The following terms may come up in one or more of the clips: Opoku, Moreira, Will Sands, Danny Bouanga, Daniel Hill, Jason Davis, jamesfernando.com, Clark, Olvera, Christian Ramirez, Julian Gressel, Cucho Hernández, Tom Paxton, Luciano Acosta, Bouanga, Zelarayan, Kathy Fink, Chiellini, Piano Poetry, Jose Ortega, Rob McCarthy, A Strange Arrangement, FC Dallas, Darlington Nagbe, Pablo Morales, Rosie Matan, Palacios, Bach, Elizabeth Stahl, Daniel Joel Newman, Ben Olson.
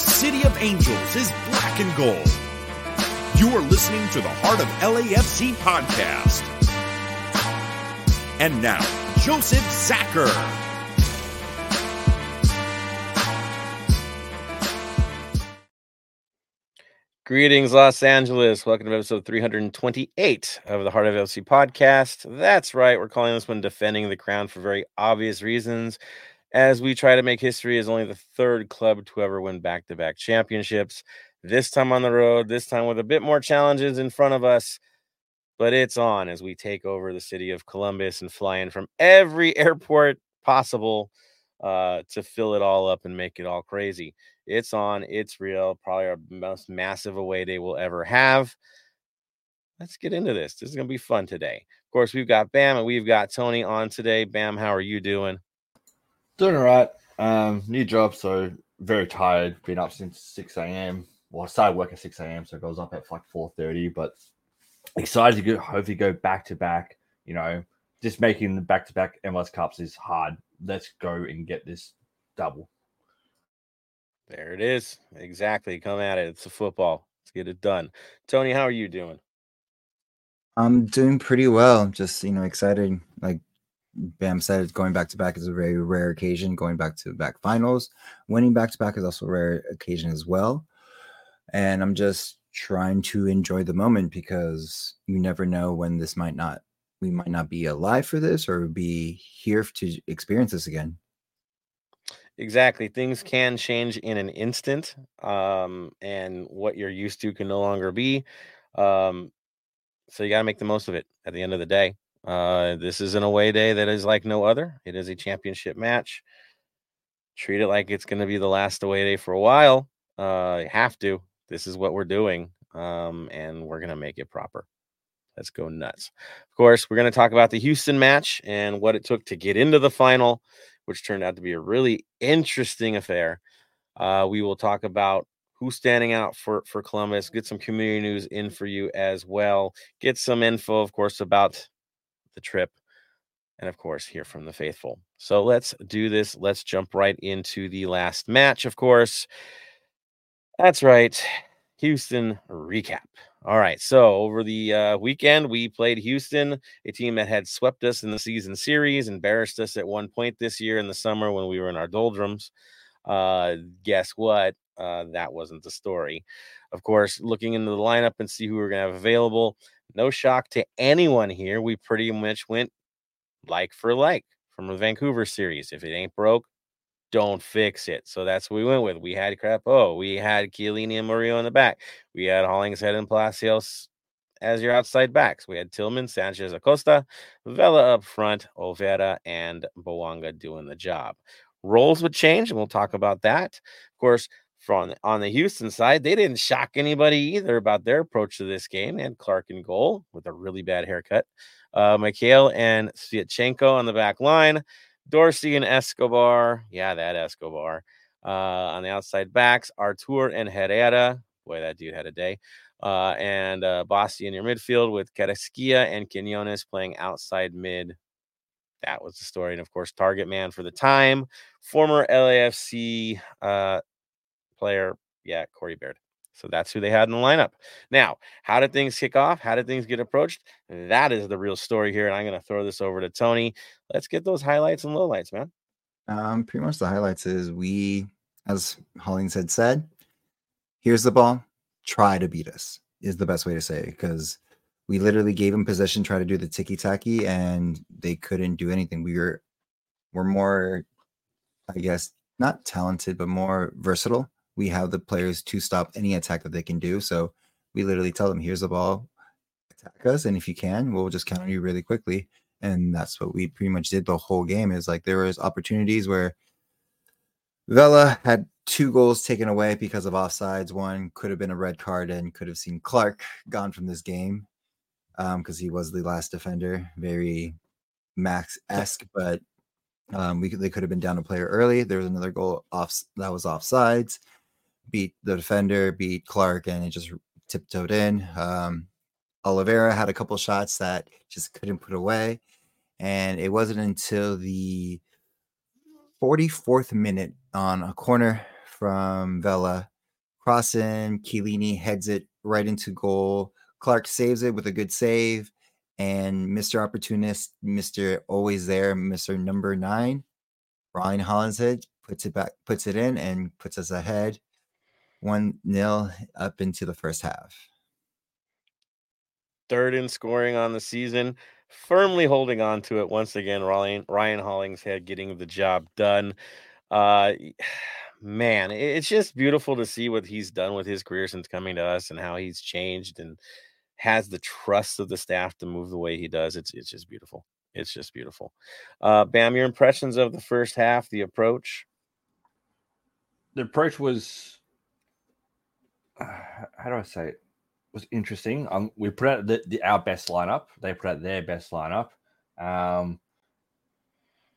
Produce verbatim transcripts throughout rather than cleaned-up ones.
The City of Angels is black and gold. You are listening to the Heart of L A F C podcast. And now, Joseph Zacker. Greetings, Los Angeles. Welcome to episode three twenty-eight of the Heart of L A F C podcast. That's right. We're calling this one Defending the Crown for very obvious reasons, as we try to make history as only the third club to ever win back-to-back championships. This time on the road, this time with a bit more challenges in front of us, but it's on as we take over the city of Columbus and fly in from every airport possible uh, to fill it all up and make it all crazy. It's on, it's real, probably our most massive away day we'll ever have. Let's get into this. This is going to be fun today. Of course, we've got Bam and we've got Tony on today. Bam, how are you doing? Doing all right. Um, new job, so very tired. Been up since six a.m. Well, I started work at six a.m., so I was up at like four thirty, but excited to go, hopefully go back-to-back. You know, just making the back-to-back M L S Cups is hard. Let's go and get this double. There it is. Exactly. Come at it. It's a football. Let's get it done. Tony, how are you doing? I'm doing pretty well. Just, you know, excited, like, Bam said, going back-to-back is a very rare occasion. Going back-to-back finals. Winning back-to-back is also a rare occasion as well. And I'm just trying to enjoy the moment because you never know when this might not, we might not be alive for this or be here to experience this again. Exactly. Things can change in an instant. Um, and what you're used to can no longer be. Um, so you got to make the most of it at the end of the day. Uh, this is an away day that is like no other. It is a championship match. Treat it like it's going to be the last away day for a while. Uh, you have to. This is what we're doing, um, and we're going to make it proper. Let's go nuts. Of course, we're going to talk about the Houston match and what it took to get into the final, which turned out to be a really interesting affair. Uh, we will talk about who's standing out for, for Columbus, get some community news in for you as well, get some info, of course, about the trip, and of course hear from the faithful. So let's do this. Let's jump right into the last match. Of course, that's right, Houston recap. All right, so over the uh, weekend we played Houston, a team that had swept us in the season series, embarrassed us at one point this year in the summer when we were in our doldrums. Uh, guess what? Uh, that wasn't the story. Of course, looking into the lineup and see who we're going to have available, no shock to anyone here. We pretty much went like for like from the Vancouver series. If it ain't broke, don't fix it. So that's what we went with. We had Crapo. We had Chiellini and Murillo in the back. We had Hollingshead and Palacios as your outside backs. We had Tillman, Sanchez Acosta, Vela up front, Olvera, and Bouanga doing the job. Roles would change, and we'll talk about that. Of course, From on the Houston side, they didn't shock anybody either about their approach to this game. They had Clark in goal with a really bad haircut. Uh, Mikhail and Sviachenko on the back line. Dorsey and Escobar. Yeah, that Escobar. Uh, on the outside backs, Artur and Herrera. Boy, that dude had a day. Uh, and uh, Bossi in your midfield with Carrasquilla and Quinones playing outside mid. That was the story. And, of course, target man for the time, former L A F C uh player, yeah, Corey Baird. So that's who they had in the lineup. Now, how did things kick off? How did things get approached? That is the real story here, and I'm going to throw this over to Tony. Let's get those highlights and lowlights, man. Um, pretty much the highlights is we, as Hollingshead said, here's the ball, try to beat us is the best way to say it, because we literally gave them possession, try to do the ticky-tacky, and they couldn't do anything. We were, were more, I guess, not talented, but more versatile. We have the players to stop any attack that they can do. So we literally tell them, here's the ball, attack us. And if you can, we'll just counter you really quickly. And that's what we pretty much did the whole game. Is like there was opportunities where Vela had two goals taken away because of offsides. One could have been a red card and could have seen Clark gone from this game because um, he was the last defender. Very Max-esque, but um, we could, they could have been down a player early. There was another goal off that was offsides. Beat the defender, beat Clark, and it just tiptoed in. Um, Oliveira had a couple shots that just couldn't put away. And it wasn't until the forty-fourth minute on a corner from Vela. Cross in, Chiellini heads it right into goal. Clark saves it with a good save. And Mister Opportunist, Mister Always There, Mister Number Nine, Brian Hollingshead puts it back, puts it in, and puts us ahead one nil up into the first half. Third in scoring on the season, firmly holding on to it once again. Ryan, Ryan Hollingshead getting the job done. Uh, man, it's just beautiful to see what he's done with his career since coming to us and how he's changed and has the trust of the staff to move the way he does. It's it's just beautiful. It's just beautiful. Uh, Bam, your impressions of the first half, the approach? The approach was, uh, how do I say it? Was interesting. Um, we put out the, the, our best lineup. They put out their best lineup. Um,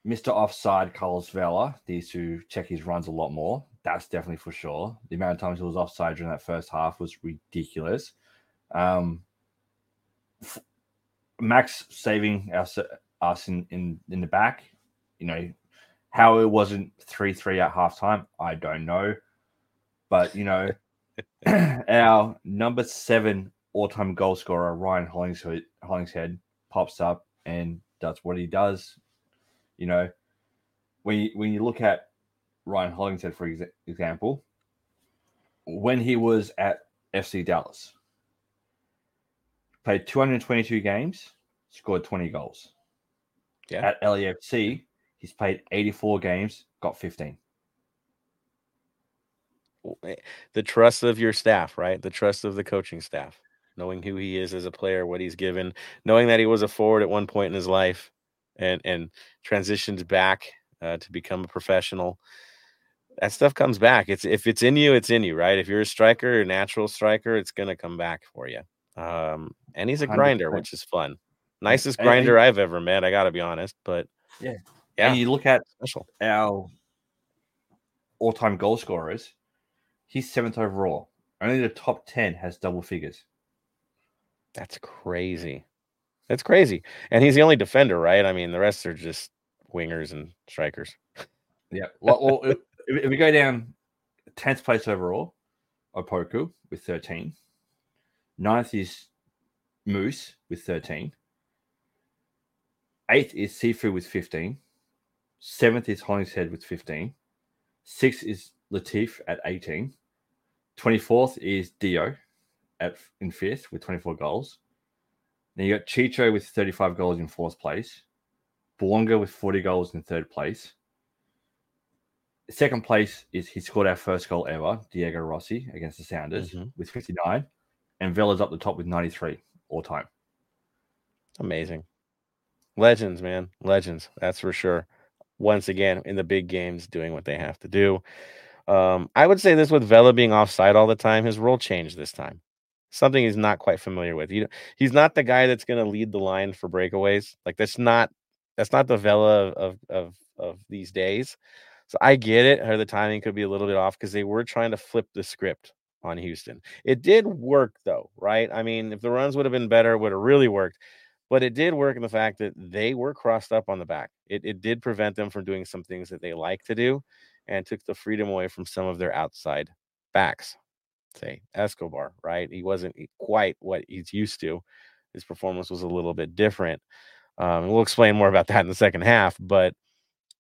Mister Offside, Carlos Vela, needs to check his runs a lot more. That's definitely for sure. The amount of times he was offside during that first half was ridiculous. Um, f- Max saving us, us in, in, in the back. You know, how it wasn't three three at halftime, I don't know. But, you know, our number seven all-time goal scorer, Ryan Hollingshead, Hollingshead, pops up and does what he does. You know, when you, when you look at Ryan Hollingshead, for exa- example, when he was at F C Dallas, played two hundred twenty-two games, scored twenty goals. Yeah. At L A F C, he's played eighty-four games, got fifteen. The trust of your staff, right? The trust of the coaching staff, knowing who he is as a player, what he's given, knowing that he was a forward at one point in his life and, and transitioned back uh, to become a professional. That stuff comes back. It's if it's in you, it's in you, right? If you're a striker, a natural striker, it's going to come back for you. Um, and he's a one hundred percent grinder, which is fun. Nicest and, grinder and, I've ever met. I got to be honest, but yeah. yeah. And you look at special. Our all-time goal scorers, he's seventh overall. Only the top ten has double figures. That's crazy. That's crazy. And he's the only defender, right? I mean, the rest are just wingers and strikers. Yeah. Well, well if, if we go down tenth place overall, Opoku with thirteen. Ninth is Moose with thirteen. Eighth is Sifu with fifteen. Seventh is Hollingshead with fifteen. Sixth is Latif at eighteen. twenty-fourth is Dio at in fifth with twenty-four goals. Then you got Chicho with thirty-five goals in fourth place. Bouanga with forty goals in third place. Second place is he scored our first goal ever, Diego Rossi against the Sounders mm-hmm. with fifty-nine. And Vela's up the top with ninety-three all time. Amazing. Legends, man. Legends. That's for sure. Once again, in the big games, doing what they have to do. Um, I would say this with Vela being offside all the time, his role changed this time. Something he's not quite familiar with. You know, he's not the guy that's going to lead the line for breakaways. Like that's not that's not the Vela of of of these days. So I get it. Her the timing could be a little bit off because they were trying to flip the script on Houston. It did work though, right? I mean, if the runs would have been better, it would have really worked. But it did work in the fact that they were crossed up on the back. It it did prevent them from doing some things that they like to do and took the freedom away from some of their outside backs. Say Escobar, right? He wasn't quite what he's used to. His performance was a little bit different. Um, we'll explain more about that in the second half, but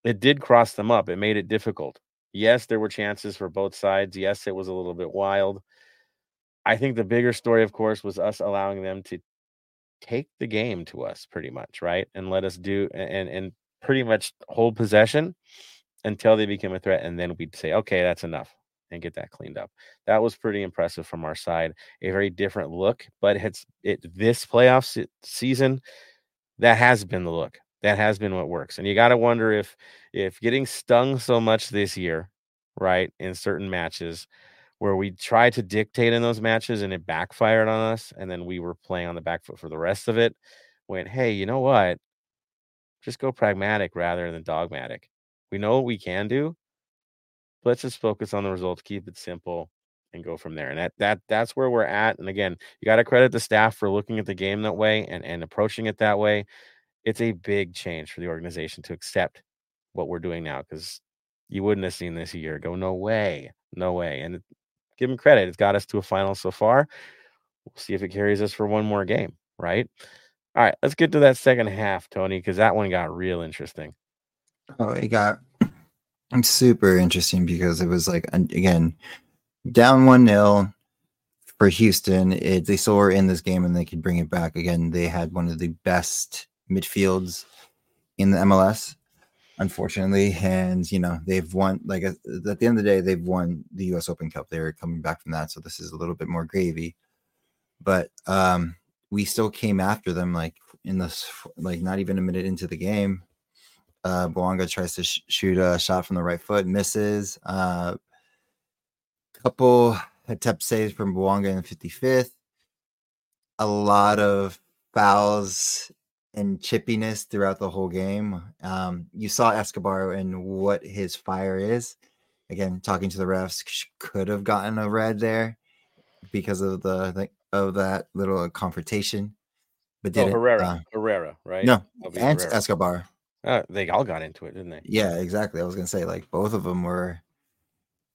it did cross them up. It made it difficult. Yes, there were chances for both sides. Yes, it was a little bit wild. I think the bigger story, of course, was us allowing them to take the game to us pretty much, right? And let us do and and pretty much hold possession until they became a threat. And then we'd say, okay, that's enough and get that cleaned up. That was pretty impressive from our side. A very different look, but it's it this playoff se- season, that has been the look. That has been what works. And you got to wonder if if getting stung so much this year, right, in certain matches where we tried to dictate in those matches and it backfired on us, and then we were playing on the back foot for the rest of it, went, hey, you know what? Just go pragmatic rather than dogmatic. We know what we can do. Let's just focus on the results, keep it simple, and go from there. And that that that's where we're at. And again, you got to credit the staff for looking at the game that way and, and approaching it that way. It's a big change for the organization to accept what we're doing now because you wouldn't have seen this a year ago. No way. No way. And give him credit. It's got us to a final so far. We'll see if it carries us for one more game, right? All right, let's get to that second half, Tony, because that one got real interesting. Oh, it got super interesting because it was like, again, down one nil for Houston. It, they still were in this game and they could bring it back. Again, they had one of the best midfields in the M L S, unfortunately. And, you know, they've won, like, at the end of the day, they've won the U S Open Cup. They're coming back from that. So this is a little bit more gravy. But um, we still came after them, like, in this, like, not even a minute into the game. Uh, Bouanga tries to sh- shoot a shot from the right foot, misses. Uh, couple attempt saves from Bouanga in the fifty-fifth. A lot of fouls and chippiness throughout the whole game. Um, you saw Escobar and what his fire is. Again, talking to the refs, could have gotten a red there because of the thing. Of that little confrontation, but did oh, Herrera, uh, Herrera, right? No, and Herrera. Escobar. Uh, they all got into it, didn't they? Yeah, exactly. I was gonna say, like, both of them were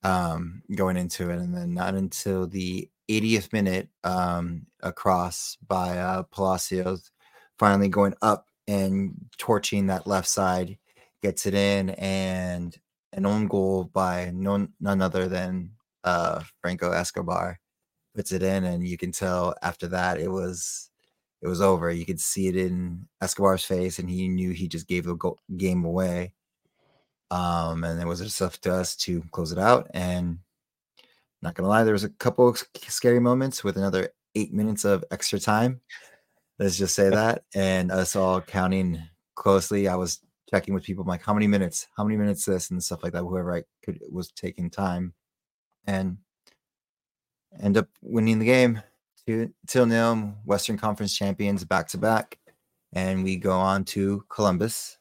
um, going into it, and then not until the eightieth minute, um, a cross by uh, Palacios, finally going up and torching that left side, gets it in, and an own goal by none, none other than uh, Franco Escobar. Puts it in, and you can tell after that it was it was over. You could see it in Escobar's face, and he knew he just gave the go- game away. Um, and it was just up to us to close it out. And not gonna lie, there was a couple of scary moments with another eight minutes of extra time. Let's just say that, and us all counting closely. I was checking with people, I'm like, how many minutes? How many minutes this and stuff like that. Whoever I could was taking time, and end up winning the game two till nil. Western Conference champions back to back, and we go on to Columbus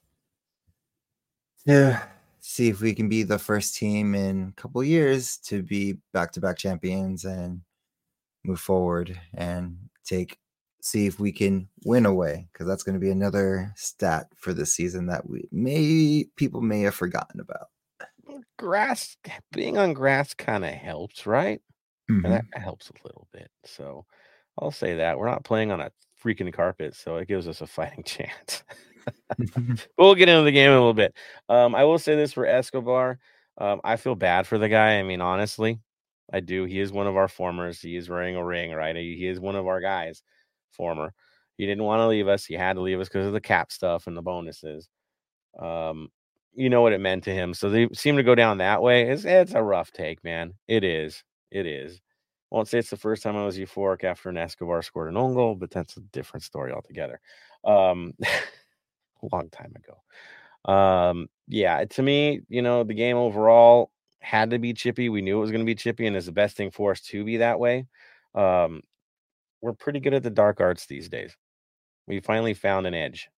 to see if we can be the first team in a couple years to be back to back champions and move forward and take see if we can win away, because that's going to be another stat for this season that we may people may have forgotten about. Grass being on grass kind of helps, right? Mm-hmm. And that helps a little bit. So I'll say that we're not playing on a freaking carpet, so it gives us a fighting chance. We'll get into the game in a little bit. Um, I will say this for Escobar. Um, I feel bad for the guy. I mean, honestly, I do. He is one of our formers. He is wearing a ring, right? He is one of our guys, former. He didn't want to leave us. He had to leave us because of the cap stuff and the bonuses. Um, you know what it meant to him. So they seem to go down that way. It's, it's a rough take, man. It is. It is. I won't say it's the first time I was euphoric after an Escobar scored an own goal, but that's a different story altogether. Um, a long time ago. Um, yeah, to me, you know, the game overall had to be chippy. We knew it was going to be chippy, and it's the best thing for us to be that way. Um, we're pretty good at the dark arts these days. We finally found an edge,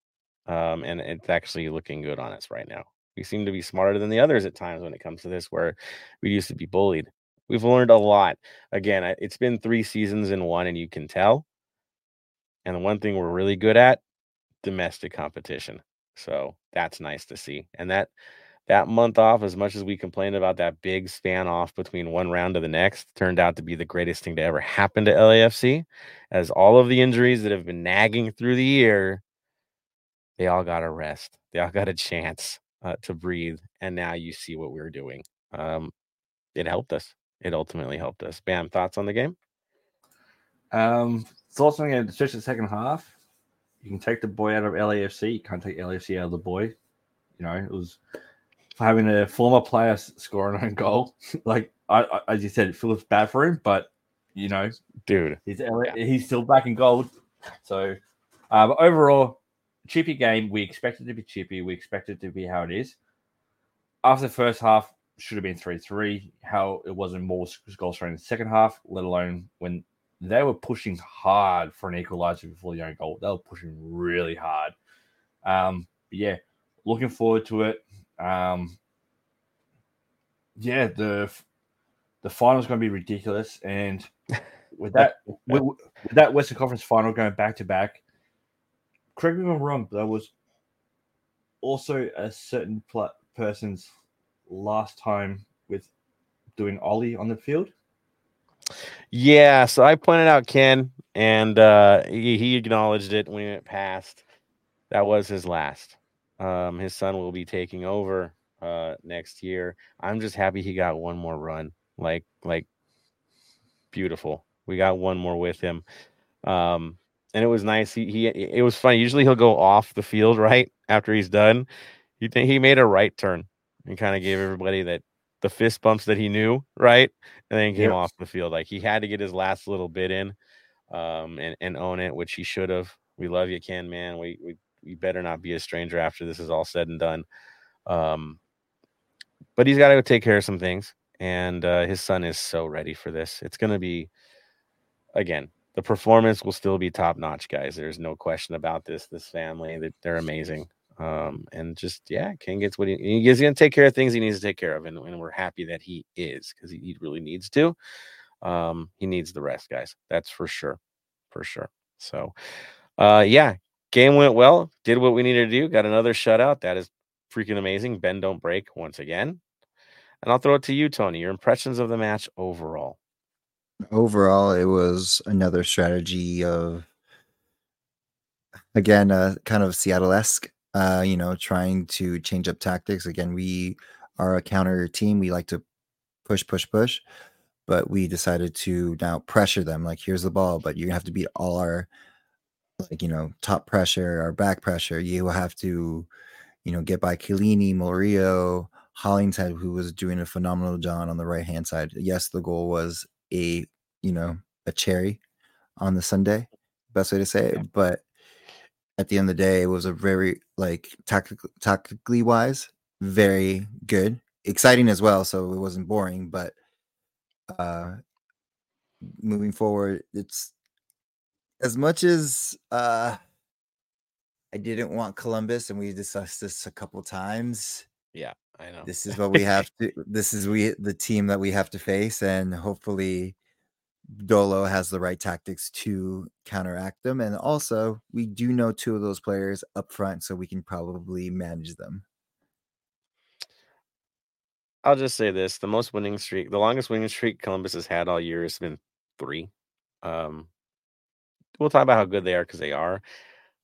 um, and it's actually looking good on us right now. We seem to be smarter than the others at times when it comes to this, where we used to be bullied. We've learned a lot. Again, it's been three seasons in one, and you can tell. And the one thing we're really good at, domestic competition. So that's nice to see. And that that month off, as much as we complained about that big span off between one round to the next, turned out to be the greatest thing to ever happen to L A F C, as all of the injuries that have been nagging through the year, they all got a rest. They all got a chance uh, to breathe. And now you see what we're doing. Um, it helped us. It ultimately helped us. Bam, thoughts on the game? Um, thoughts on the second half? You can take the boy out of L A F C. You can't take L A F C out of the boy. You know, it was having a former player score an own goal. Like, I, I, as you said, it feels bad for him, but, you know. Dude. He's yeah. he's still back in gold. So, uh, but overall, chippy game. We expected it to be chippy. We expected it to be how it is. After the first half, should have been three three. How it wasn't more goals thrown in the second half, let alone when they were pushing hard for an equalizer before the own goal. They were pushing really hard. Um, but yeah, looking forward to it. Um, yeah, the the final is going to be ridiculous, and with that with, with that Western Conference final going back to back. Correct me if I'm wrong, but there was also a certain pl- person's last time with doing Ollie on the field? Yeah, so I pointed out Ken, and uh, he, he acknowledged it when he went past. That was his last. Um, his son will be taking over uh, next year. I'm just happy he got one more run. Like, like, beautiful. We got one more with him. Um, and it was nice. He, he, it was funny. Usually he'll go off the field right after he's done. He th- he made a right turn and kind of gave everybody that the fist bumps that he knew, right? And then he came yep. off the field. Like, he had to get his last little bit in, um, and, and own it, which he should have. We love you, Ken, man. We, we, you better not be a stranger after this is all said and done. Um, but he's got to go take care of some things. And uh, his son is so ready for this. It's going to be, again, the performance will still be top-notch, guys. There's no question about this. This family, that they're amazing. Um, and just, yeah, Ken gets what he, he's going to take care of things he needs to take care of. And, and we're happy that he is, because he, he really needs to. Um, he needs the rest, guys. That's for sure. For sure. So, uh, yeah, game went well. Did what we needed to do. Got another shutout. That is freaking amazing. Ben don't break once again. And I'll throw it to you, Tony. Your impressions of the match overall. Overall, it was another strategy of, again, uh, kind of Seattle-esque, uh, you know, trying to change up tactics. Again, we are a counter team. We like to push, push, push. But we decided to now pressure them. Like, here's the ball, but you have to beat all our, like, you know, top pressure, our back pressure. You have to, you know, get by Chiellini, Murillo, Hollingshead, who was doing a phenomenal job on the right hand side. Yes, the goal was a, you know, a cherry on the Sunday, best way to say it. But at the end of the day, it was a very, like, tactically, tactically wise, very good, exciting as well. So it wasn't boring. But uh, moving forward, it's as much as uh, I didn't want Columbus, and we discussed this a couple times. Yeah. I know. This is what we have to. This is we the team that we have to face, and hopefully, Dolo has the right tactics to counteract them. And also, we do know two of those players up front, so we can probably manage them. I'll just say this: the most winning streak, the longest winning streak Columbus has had all year, has been three. Um, we'll talk about how good they are, because they are,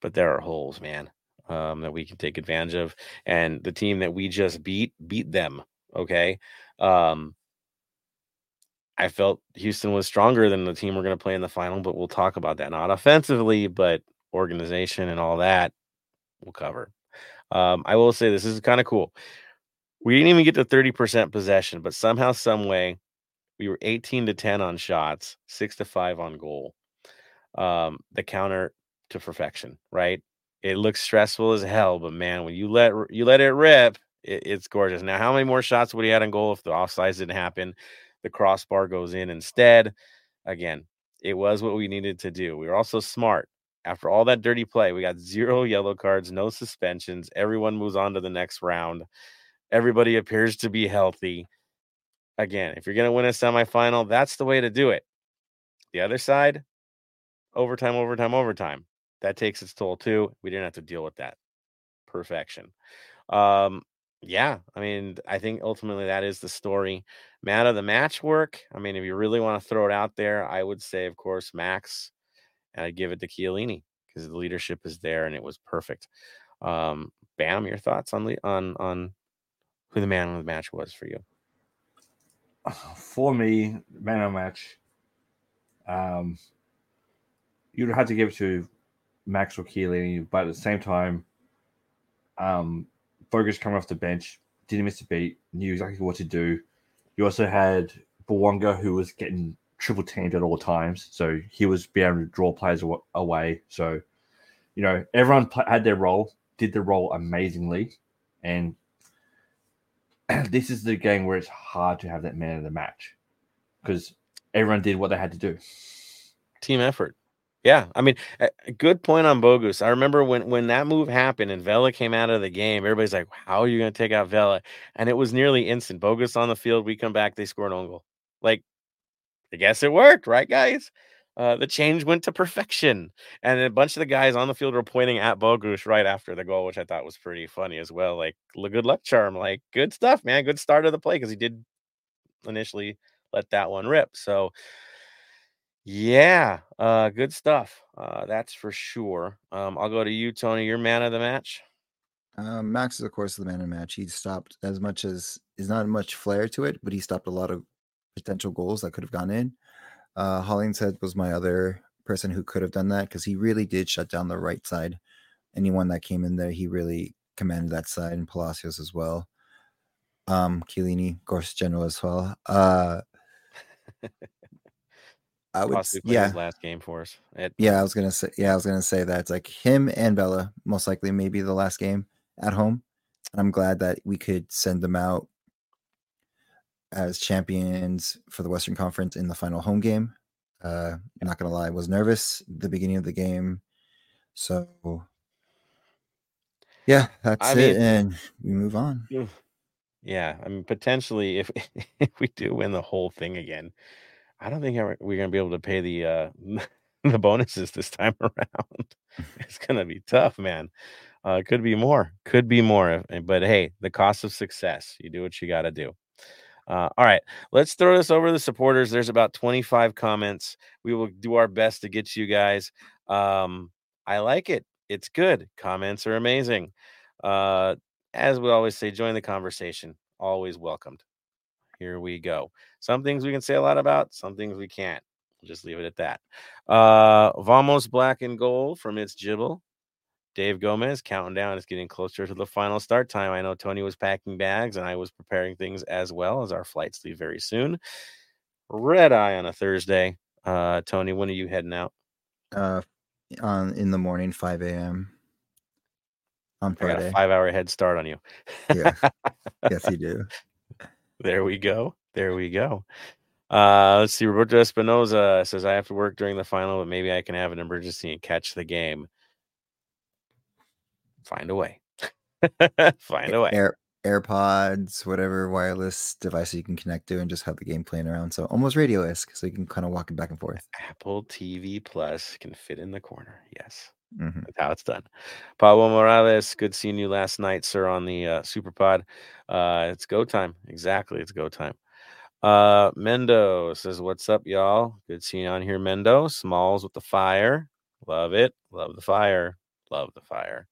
but there are holes, man. Um, that we can take advantage of, and the team that we just beat beat them. Okay, um, I felt Houston was stronger than the team we're going to play in the final, but we'll talk about that, not offensively, but organization and all that we'll cover. Um, I will say this, this is kind of cool. We didn't even get to thirty percent possession, but somehow, some way, we were eighteen to ten on shots, six to five on goal. Um, the counter to perfection, right? It looks stressful as hell, but man, when you let you let it rip, it, it's gorgeous. Now, how many more shots would he had on goal if the offsides didn't happen? The crossbar goes in instead. Again, it was what we needed to do. We were also smart. After all that dirty play, we got zero yellow cards, no suspensions. Everyone moves on to the next round. Everybody appears to be healthy. Again, if you're going to win a semifinal, that's the way to do it. The other side, overtime, overtime, overtime. That takes its toll too. We didn't have to deal with that. Perfection. Um, yeah, I mean, I think ultimately that is the story. Man of the match work. I mean, if you really want to throw it out there, I would say, of course, Max. And I'd give it to Chiellini, because the leadership is there and it was perfect. Um, Bam, your thoughts on on on who the man of the match was for you? For me, man of the match. Um, you'd have to give it to Max or Chiellini, but at the same time, um, Bogus coming off the bench, didn't miss a beat, knew exactly what to do. You also had Bouanga, who was getting triple teamed at all times, so he was being able to draw players away. So, you know, everyone had their role, did their role amazingly, and this is the game where it's hard to have that man of the match, because everyone did what they had to do. Team effort. Yeah, I mean, a good point on Bogus. I remember when, when that move happened and Vela came out of the game, everybody's like, how are you going to take out Vela? And it was nearly instant. Bogus on the field, we come back, they score an own goal. Like, I guess it worked, right, guys? Uh, the change went to perfection, and a bunch of the guys on the field were pointing at Boguš right after the goal, which I thought was pretty funny as well. Like, good luck charm, like, good stuff, man. Good start of the play, because he did initially let that one rip. So, yeah, uh, good stuff. Uh, that's for sure. Um, I'll go to you, Tony. Your man of the match. Um, Max is, of course, the man of the match. He stopped as much as is not much flair to it, but he stopped a lot of potential goals that could have gone in. Uh, Hollingshead was my other person who could have done that, because he really did shut down the right side. Anyone that came in there, he really commanded that side, and Palacios as well. Um, Chiellini, of course, general as well. Uh, I would, yeah. His last game for us. It, yeah, I was gonna say, yeah, I was gonna say that it's like him and Vela, most likely, maybe the last game at home. And I'm glad that we could send them out as champions for the Western Conference in the final home game. Uh, I'm not going to lie, I was nervous at the beginning of the game. So, yeah, that's I it. Mean, and we move on. Yeah, I mean, potentially, if, if we do win the whole thing again, I don't think we're going to be able to pay the uh, the bonuses this time around. It's going to be tough, man. Uh, could be more. Could be more. But, hey, the cost of success. You do what you got to do. Uh, all right, let's throw this over to the supporters. There's about twenty-five comments. We will do our best to get you guys. Um, I like it. It's good. Comments are amazing. Uh, as we always say, join the conversation. Always welcomed. Here we go. Some things we can say a lot about, some things we can't. We'll just leave it at that. Uh, Vamos Black and Gold from It's Jibble. Dave Gomez, counting down. It's getting closer to the final start time. I know Tony was packing bags, and I was preparing things as well, as our flights leave very soon. Red Eye on a Thursday. Uh, Tony, when are you heading out? Uh, on in the morning, five a.m. on Friday. I got a five-hour head start on you. Yeah. Yes, you do. There we go. There we go. Uh, let's see. Roberto Espinoza says, I have to work during the final, but maybe I can have an emergency and catch the game. Find a way. Find a way. Air, AirPods, whatever wireless device you can connect to, and just have the game playing around. So almost radio-esque, so you can kind of walk it back and forth. Apple T V Plus can fit in the corner. Yes. Mm-hmm. That's how it's done. Pablo Morales, good seeing you last night, sir, on the uh, Superpod. Uh, it's go time. Exactly. It's go time. Uh, Mendo says, what's up, y'all? Good seeing you on here, Mendo. Smalls with the fire. Love it. Love the fire. Love the fire.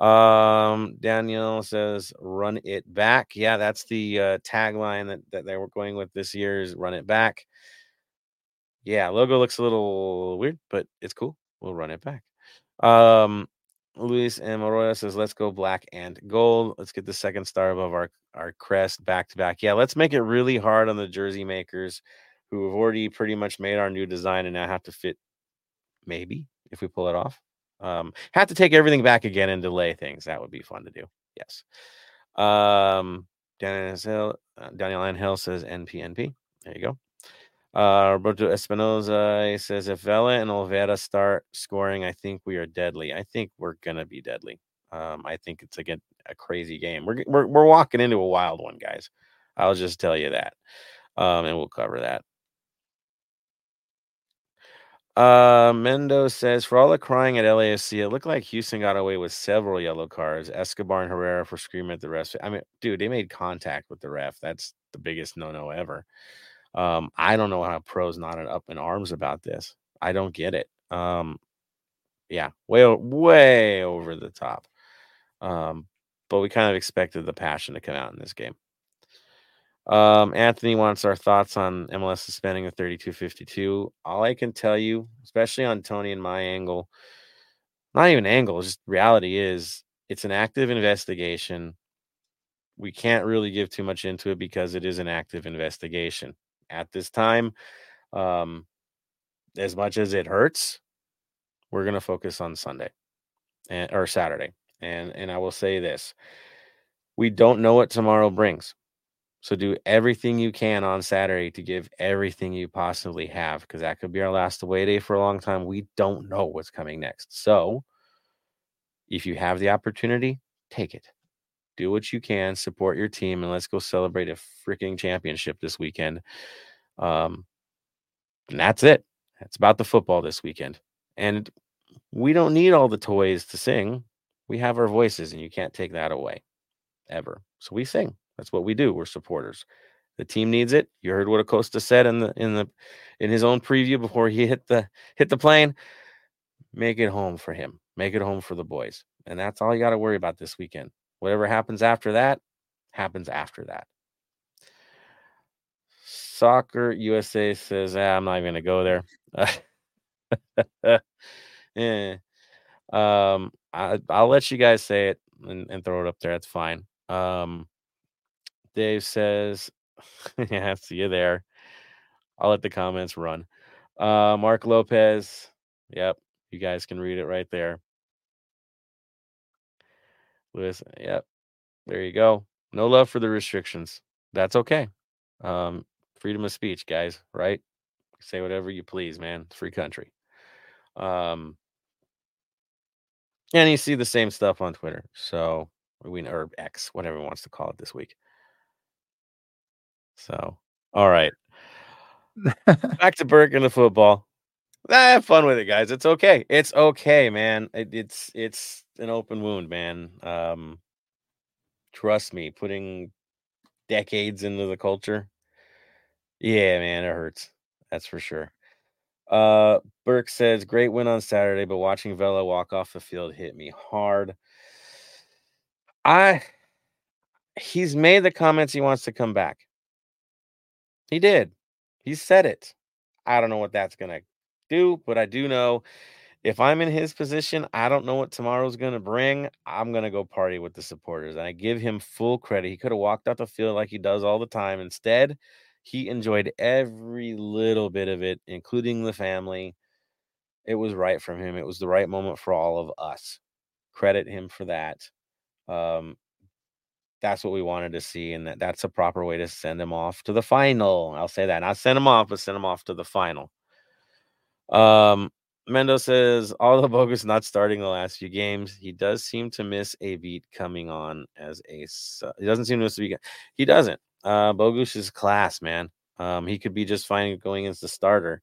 Um, Daniel says, run it back. Yeah, that's the uh, tagline that, that they were going with this year, is run it back. Yeah, logo looks a little weird, but it's cool. We'll run it back. Um, Luis M. Arroyo says, let's go black and gold. Let's get the second star above our, our crest back to back. Yeah, let's make it really hard on the jersey makers who have already pretty much made our new design and now have to fit, maybe, if we pull it off. Um, have to take everything back again and delay things. That would be fun to do. Yes. Um, Daniel, Daniel Angel says N P N P. There you go. Uh, Roberto Espinoza says, if Vela and Olvera start scoring, I think we are deadly. I think we're going to be deadly. Um, I think it's again a crazy game. We're, we're, we're walking into a wild one, guys. I'll just tell you that. Um, and we'll cover that. Uh, Mendo says, for all the crying at L A F C, it looked like Houston got away with several yellow cards. Escobar and Herrera for screaming at the ref. I mean, dude, they made contact with the ref. That's the biggest no-no ever. Um, I don't know how pros nodded up in arms about this. I don't get it. Um, yeah, way, way over the top. Um, but we kind of expected the passion to come out in this game. Um, Anthony wants our thoughts on M L S suspending the thirty-two fifty-two. All I can tell you, especially on Tony and my angle, not even angle, just reality is it's an active investigation. We can't really give too much into it because it is an active investigation at this time. Um, as much as it hurts, we're going to focus on Sunday and, or Saturday. And, and I will say this, we don't know what tomorrow brings. So do everything you can on Saturday to give everything you possibly have, because that could be our last away day for a long time. We don't know what's coming next. So if you have the opportunity, take it. Do what you can, support your team, and let's go celebrate a freaking championship this weekend. Um, and that's it. It's about the football this weekend. And we don't need all the toys to sing. We have our voices, and you can't take that away ever. So we sing. That's what we do. We're supporters. The team needs it. You heard what Acosta said in the in the in his own preview before he hit the hit the plane. Make it home for him. Make it home for the boys. And that's all you got to worry about this weekend. Whatever happens after that, happens after that. Soccer U S A says, ah, I'm not even going to go there. yeah. Um, I, I'll let you guys say it and, and throw it up there. That's fine. Um, Dave says, yeah, see you there. I'll let the comments run. Uh, Mark Lopez. Yep. You guys can read it right there. Lewis. Yep. There you go. No love for the restrictions. That's okay. Um, freedom of speech, guys, right? Say whatever you please, man. It's a free country. Um, and you see the same stuff on Twitter. So, we or X, whatever he wants to call it this week. So, all right. Back to Burke and the football. I have fun with it, guys. It's okay. It's okay, man. It, it's it's an open wound, man. Um, trust me, putting decades into the culture. Yeah, man, it hurts. That's for sure. Uh, Burke says, great win on Saturday, but watching Vela walk off the field hit me hard. I, he's made the comments he wants to come back. He did. He said it. I don't know what that's going to do, but I do know if I'm in his position, I don't know what tomorrow's going to bring. I'm going to go party with the supporters. And I give him full credit. He could have walked out the field like he does all the time. Instead, he enjoyed every little bit of it, including the family. It was right from him. It was the right moment for all of us. Credit him for that. Um, that's what we wanted to see, and that, that's a proper way to send him off to the final. I'll say that. Not send him off, but send him off to the final. Um, Mendo says, although Boga's not starting the last few games, he does seem to miss a beat coming on as a sub. He doesn't seem to miss a beat. He doesn't. Uh, Bogus is class, man. Um, he could be just fine going as the starter.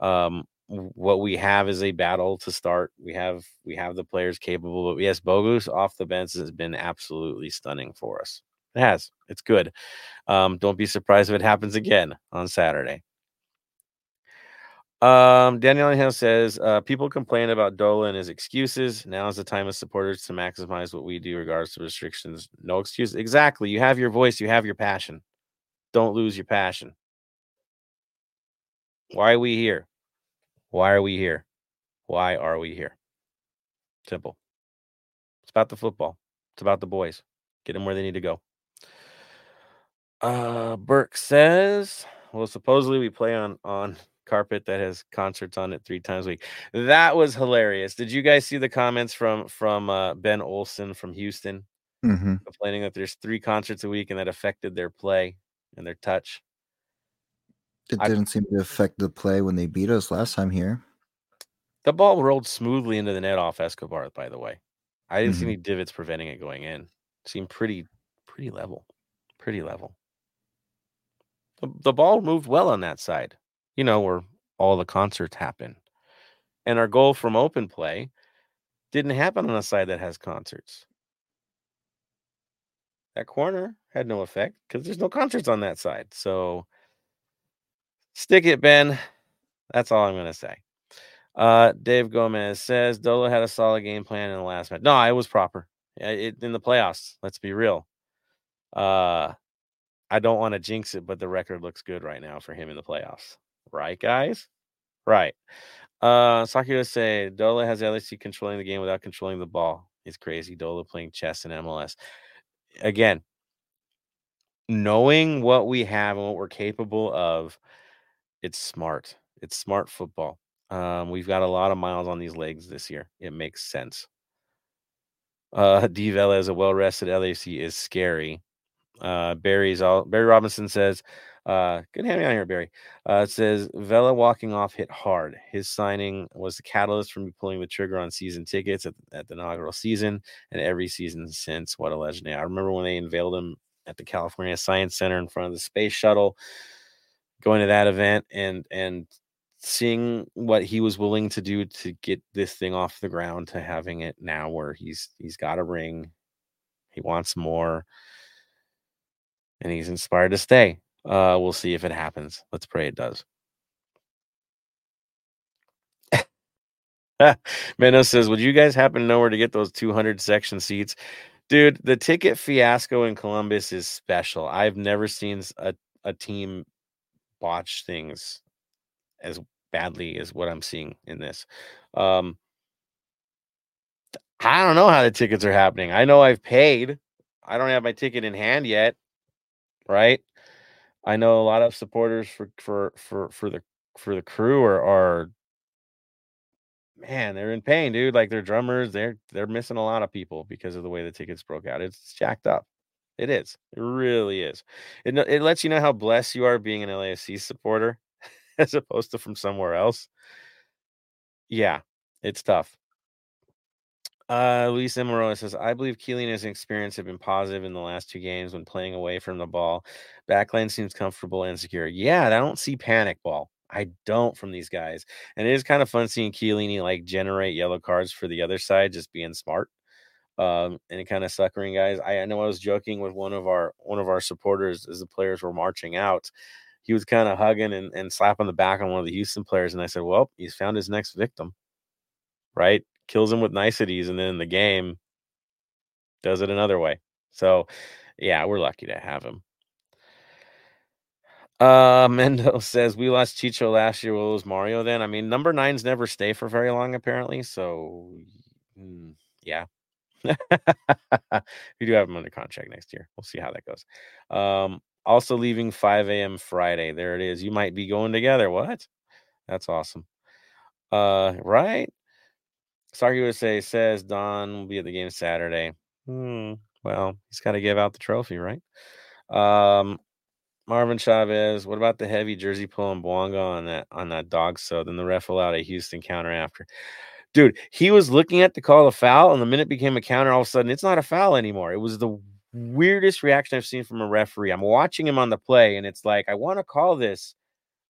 Um, what we have is a battle to start. We have we have the players capable, but yes, Bogus off the bench has been absolutely stunning for us. It has. It's good. Um, don't be surprised if it happens again on Saturday. Um, Daniel Hill says, uh, people complain about Dola and his excuses. Now is the time as supporters to maximize what we do regardless of restrictions. No excuse. Exactly. You have your voice. You have your passion. Don't lose your passion. Why are we here? Why are we here? Why are we here? Simple. It's about the football. It's about the boys. Get them where they need to go. Uh, Burke says, well, supposedly we play on, on, carpet that has concerts on it three times a week. That was hilarious. Did you guys see the comments from from uh, Ben Olson from Houston, mm-hmm. complaining that there's three concerts a week and that affected their play and their touch? It I, didn't seem to affect the play when they beat us last time here. The ball rolled smoothly into the net off Escobar, by the way. I didn't mm-hmm. see any divots preventing it going in. It seemed pretty pretty level. Pretty level. The, the ball moved well on that side. You know, where all the concerts happen. And our goal from open play didn't happen on a side that has concerts. That corner had no effect because there's no concerts on that side. So stick it, Ben. That's all I'm going to say. Uh, Dave Gomez says, Dola had a solid game plan in the last match. No, it was proper. It, in the playoffs, let's be real. Uh, I don't want to jinx it, but the record looks good right now for him in the playoffs. Right, guys? Right. Uh, Sakura say, Dola has L A C controlling the game without controlling the ball. It's crazy. Dola playing chess in M L S. Again, knowing what we have and what we're capable of, it's smart. It's smart football. Um, we've got a lot of miles on these legs this year. It makes sense. Uh, D. Vela as a well-rested L A C is scary. Uh, Barry's all, Barry Robinson says, Uh, good having you on here, Barry. Uh, it says, Vela walking off hit hard. His signing was the catalyst for me pulling the trigger on season tickets at, at the inaugural season and every season since. What a legend. I remember when they unveiled him at the California Science Center in front of the space shuttle, going to that event and and seeing what he was willing to do to get this thing off the ground to having it now where he's he's got a ring, he wants more, and he's inspired to stay. Uh, we'll see if it happens. Let's pray it does. Menno says, would you guys happen to know where to get those two hundred section seats? Dude, the ticket fiasco in Columbus is special. I've never seen a, a team botch things as badly as what I'm seeing in this. Um, I don't know how the tickets are happening. I know I've paid. I don't have my ticket in hand yet, right? I know a lot of supporters for for for for the for the crew are, are man, they're in pain, dude. Like, they're drummers, they're they're missing a lot of people because of the way the tickets broke out. It's jacked up. It is. It really is. It it lets you know how blessed you are being an L A F C supporter as opposed to from somewhere else. Yeah, it's tough. Uh, Luis Emerona says, I believe Chiellini and his experience have been positive in the last two games when playing away from the ball. Backline seems comfortable and secure. Yeah, I don't see panic ball. I don't from these guys. And it is kind of fun seeing Chiellini like generate yellow cards for the other side, just being smart. Um, and kind of suckering guys. I, I know I was joking with one of our one of our supporters as the players were marching out. He was kind of hugging and, and slapping the back on one of the Houston players. And I said, well, he's found his next victim, right? Kills him with niceties. And then in the game does it another way. So yeah, we're lucky to have him. Uh, Mendo says we lost Chicho last year. Well, it was Mario then. I mean, number nines never stay for very long apparently. So yeah, we do have him under contract next year. We'll see how that goes. Um, Also leaving five a.m. Friday. There it is. You might be going together. What? That's awesome. Uh, right? Sarky U S A says Don will be at the game Saturday. Hmm. Well, he's got to give out the trophy, right? Um, Marvin Chavez, what about the heavy jersey pull and Bouanga on that on that dog? So then the ref allowed a Houston counter after. Dude, he was looking at the call of foul, and the minute became a counter. All of a sudden, it's not a foul anymore. It was the weirdest reaction I've seen from a referee. I'm watching him on the play, and it's like, I want to call this.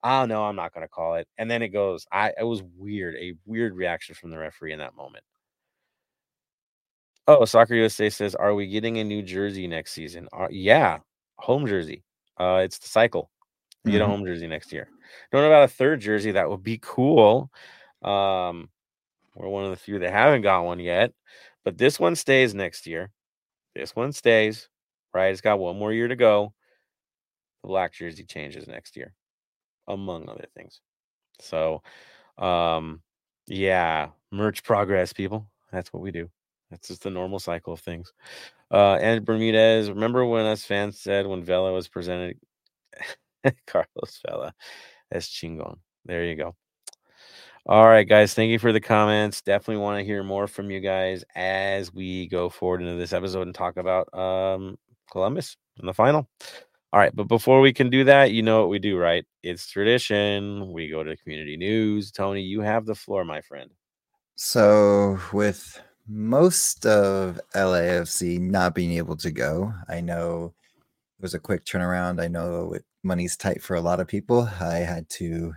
Oh, no, I'm not going to call it. And then it goes. I It was weird, a weird reaction from the referee in that moment. Oh, Soccer U S A says, are we getting a new jersey next season? Are, yeah, home jersey. Uh, it's the cycle. You mm-hmm. get a home jersey next year. Don't know about a third jersey. That would be cool. Um, we're one of the few that haven't got one yet. But this one stays next year. This one stays, right? It's got one more year to go. The black jersey changes next year, among other things. So, um, yeah, merch progress, people. That's what we do. That's just the normal cycle of things. Uh, and Bermudez, remember when us fans said when Vela was presented, Carlos Vela as Chingon. There you go. All right, guys, thank you for the comments. Definitely want to hear more from you guys as we go forward into this episode and talk about um, Columbus in the final. All right, but before we can do that, you know what we do, right? It's tradition. We go to community news. Tony, you have the floor, my friend. So with most of L A F C not being able to go, I know it was a quick turnaround. I know it, money's tight for a lot of people. I had to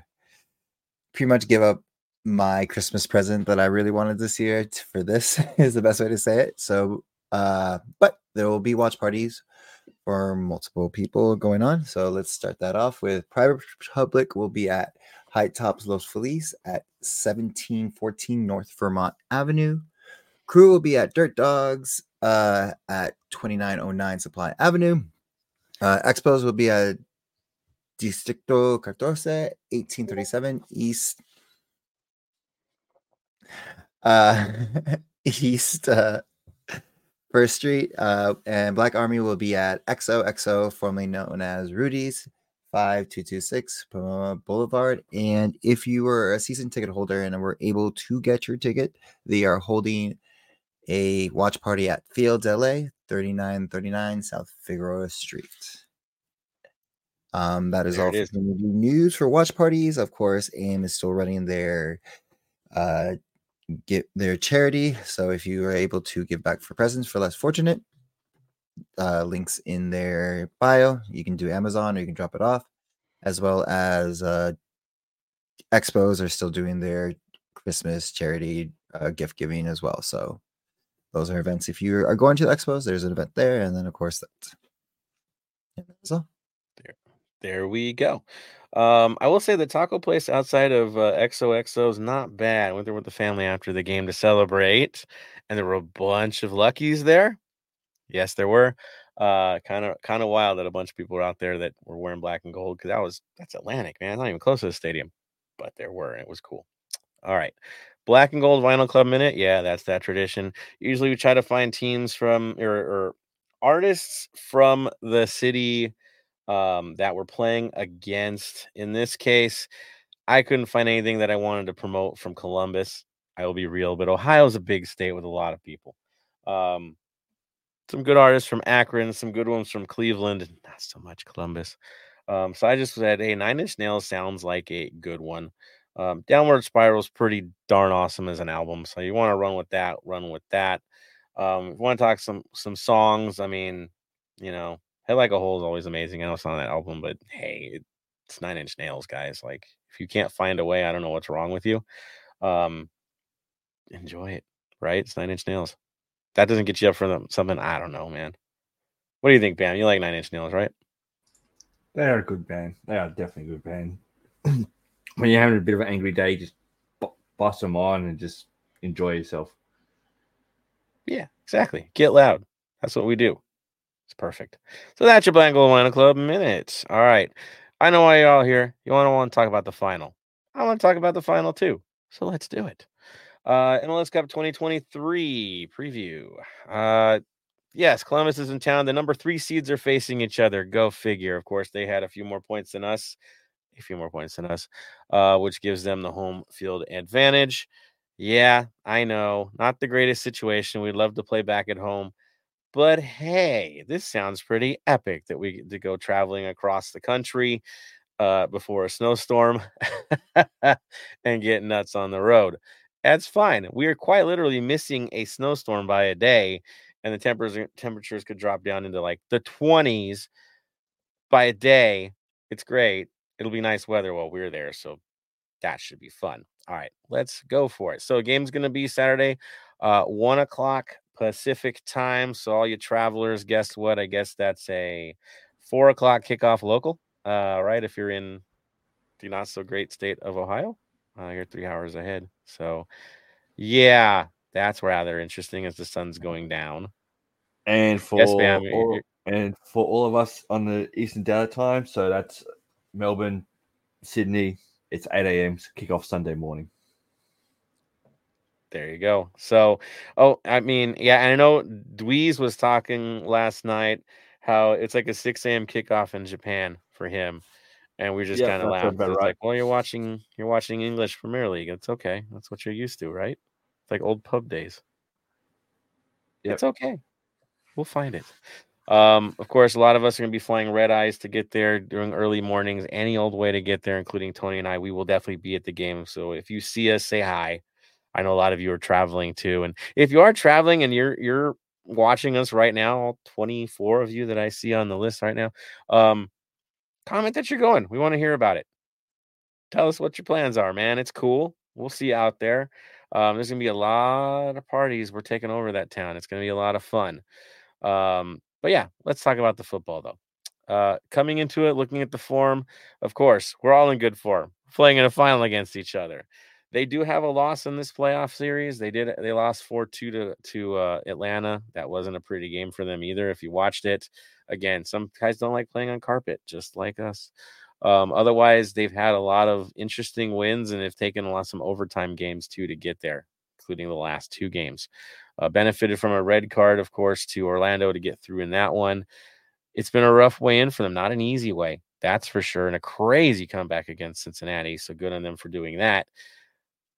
pretty much give up my Christmas present that I really wanted this year t- for this is the best way to say it. So, uh, but there will be watch parties for multiple people going on. So let's start that off with Private Public will be at High Tops Los Feliz at seventeen fourteen North Vermont Avenue. Crew will be at Dirt Dogs uh, at twenty-nine oh nine Supply Avenue. Uh, Expos will be at Distrito fourteen, eighteen thirty-seven East Uh, East uh, First Street, uh, and Black Army will be at X O X O, formerly known as Rudy's, five two two six Pomona Boulevard. And if you were a season ticket holder and were able to get your ticket, they are holding a watch party at Fields L A, thirty-nine thirty-nine South Figueroa Street. Um, that is there all for is. News for watch parties. Of course, A I M is still running their uh get their charity, so if you are able to give back for presents for less fortunate, uh links in their bio, you can do Amazon or you can drop it off, as well as uh Expos are still doing their Christmas charity uh, gift giving as well. So those are events. If you are going to the Expos, there's an event there. And then, of course, that's, yeah, that's all. There, there we go. Um, I will say the taco place outside of uh, X O X O is not bad. I went there with the family after the game to celebrate. And there were a bunch of Luckies there. Yes, there were. Uh, kind of, kind of wild that a bunch of people were out there that were wearing black and gold, because that was that's Atlantic, man. Not even close to the stadium, but there were, and it was cool. All right, black and gold vinyl club minute. Yeah, that's that tradition. Usually, we try to find teams from or, or artists from the city um, that we're playing against. In this case, I couldn't find anything that I wanted to promote from Columbus. I will be real, but Ohio's a big state with a lot of people. Um, Some good artists from Akron, some good ones from Cleveland, not so much Columbus. Um, so I just said, hey, Nine Inch Nails sounds like a good one. Um, Downward Spiral is pretty darn awesome as an album. So you want to run with that, run with that. Um, if you want to talk some some songs, I mean, you know, Head Like a Hole is always amazing. I know it's not on that album, but hey, it's Nine Inch Nails, guys. Like, if you can't find a way, I don't know what's wrong with you. Um, enjoy it, right? It's Nine Inch Nails. That doesn't get you up for them, something. I don't know, man. What do you think, Bam? You like Nine Inch Nails, right? They're a good band. They are definitely a good band. When you're having a bit of an angry day, just b- bust them on and just enjoy yourself. Yeah, exactly. Get loud. That's what we do. It's perfect. So that's your Black and Gold Vinyl Club minutes. All right. I know why you're all here. You want to want to talk about the final. I want to talk about the final too. So let's do it. Uh, M L S Cup twenty twenty-three preview. Uh, yes, Columbus is in town. The number three seeds are facing each other. Go figure. Of course, they had a few more points than us, a few more points than us, uh, which gives them the home field advantage. Yeah, I know. Not the greatest situation. We'd love to play back at home. But, hey, this sounds pretty epic that we get to go traveling across the country uh, before a snowstorm and get nuts on the road. That's fine. We are quite literally missing a snowstorm by a day, and the temperatures temperatures could drop down into like the twenties by a day. It's great. It'll be nice weather while we're there, so that should be fun. All right, let's go for it. So game's going to be Saturday, uh, one o'clock Pacific time. So all you travelers, guess what? I guess that's a four o'clock kickoff local, uh, right? If you're in the not so great state of Ohio. Uh, you're three hours ahead. So, yeah, that's rather interesting as the sun's going down. And for, yes, ma'am, all, you're, you're, and for all of us on the Eastern Daylight Time, so that's Melbourne, Sydney, it's eight a.m. kickoff Sunday morning. There you go. So, oh, I mean, yeah, and I know Dweez was talking last night how it's like a six a.m. kickoff in Japan for him. And we just yeah, kind of laughed. It's right. Like, well, you're watching, you're watching English Premier League. It's okay. That's what you're used to, right? It's like old pub days. Yep. It's okay. We'll find it. Um, of course, a lot of us are going to be flying red eyes to get there during early mornings. Any old way to get there, including Tony and I, we will definitely be at the game. So if you see us, say hi. I know a lot of you are traveling too, and if you are traveling and you're you're watching us right now, all twenty-four of you that I see on the list right now. Um, Comment that you're going. We want to hear about it. Tell us what your plans are, man. It's cool. We'll see you out there. Um, there's going to be a lot of parties. We're taking over that town. It's going to be a lot of fun. Um, but, yeah, let's talk about the football, though. Uh, coming into it, looking at the form, of course, we're all in good form, playing in a final against each other. They do have a loss in this playoff series. They did. They lost four two to, to uh, Atlanta. That wasn't a pretty game for them either, if you watched it. Again, some guys don't like playing on carpet, just like us. Um, otherwise, they've had a lot of interesting wins and have taken a lot some overtime games, too, to get there, including the last two games. Uh, benefited from a red card, of course, to Orlando to get through in that one. It's been a rough way in for them, not an easy way, that's for sure, and a crazy comeback against Cincinnati, so good on them for doing that.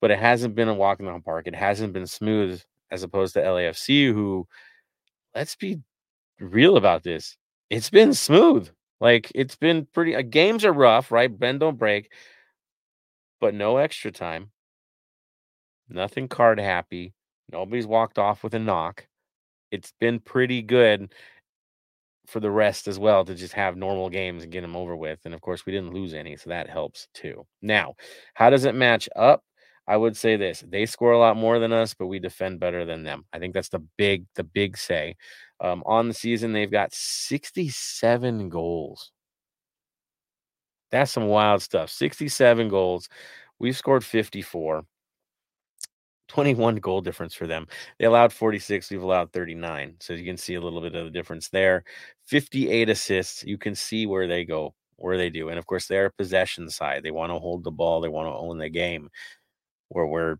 But it hasn't been a walk in the park. It hasn't been smooth, as opposed to L A F C, who, let's be real about this, it's been smooth. Like, it's been pretty uh, games are rough, right? Bend don't break, but no extra time, nothing card happy, nobody's walked off with a knock. It's been pretty good for the rest as well to just have normal games and get them over with. And of course we didn't lose any, so that helps too. Now, how does it match up? I would say this: they score a lot more than us, but we defend better than them. I think that's the big, the big say. Um, on the season, they've got sixty-seven goals. That's some wild stuff. sixty-seven goals. We've scored fifty-four. twenty-one goal difference for them. They allowed forty-six. We've allowed thirty-nine. So you can see a little bit of the difference there. fifty-eight assists. You can see where they go, where they do. And of course, they're a possession side. They want to hold the ball. They want to own the game. Where we're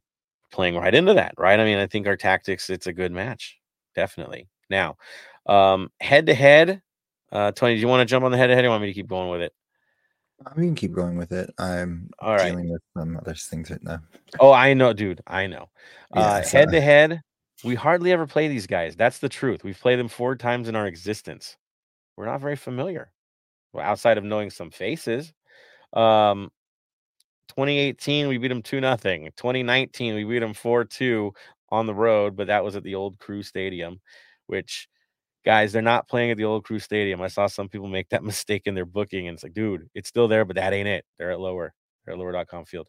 playing right into that, right? I mean, I think our tactics, it's a good match. Definitely. Now, um, head-to-head, uh, Tony, do you want to jump on the head-to-head or do you want me to keep going with it? We can keep going with it. I'm All right. dealing with some other things right now. Oh, I know, dude. I know. Yeah, uh, so. Head-to-head, we hardly ever play these guys. That's the truth. We've played them four times in our existence. We're not very familiar. Well, outside of knowing some faces. Um, twenty eighteen, we beat them two nothing. twenty nineteen, we beat them four two on the road, but that was at the old Crew Stadium, which, guys, they're not playing at the old Crew Stadium. I saw some people make that mistake in their booking, and it's like, dude, it's still there, but that ain't it. They're at Lower. They're at Lower dot com Field.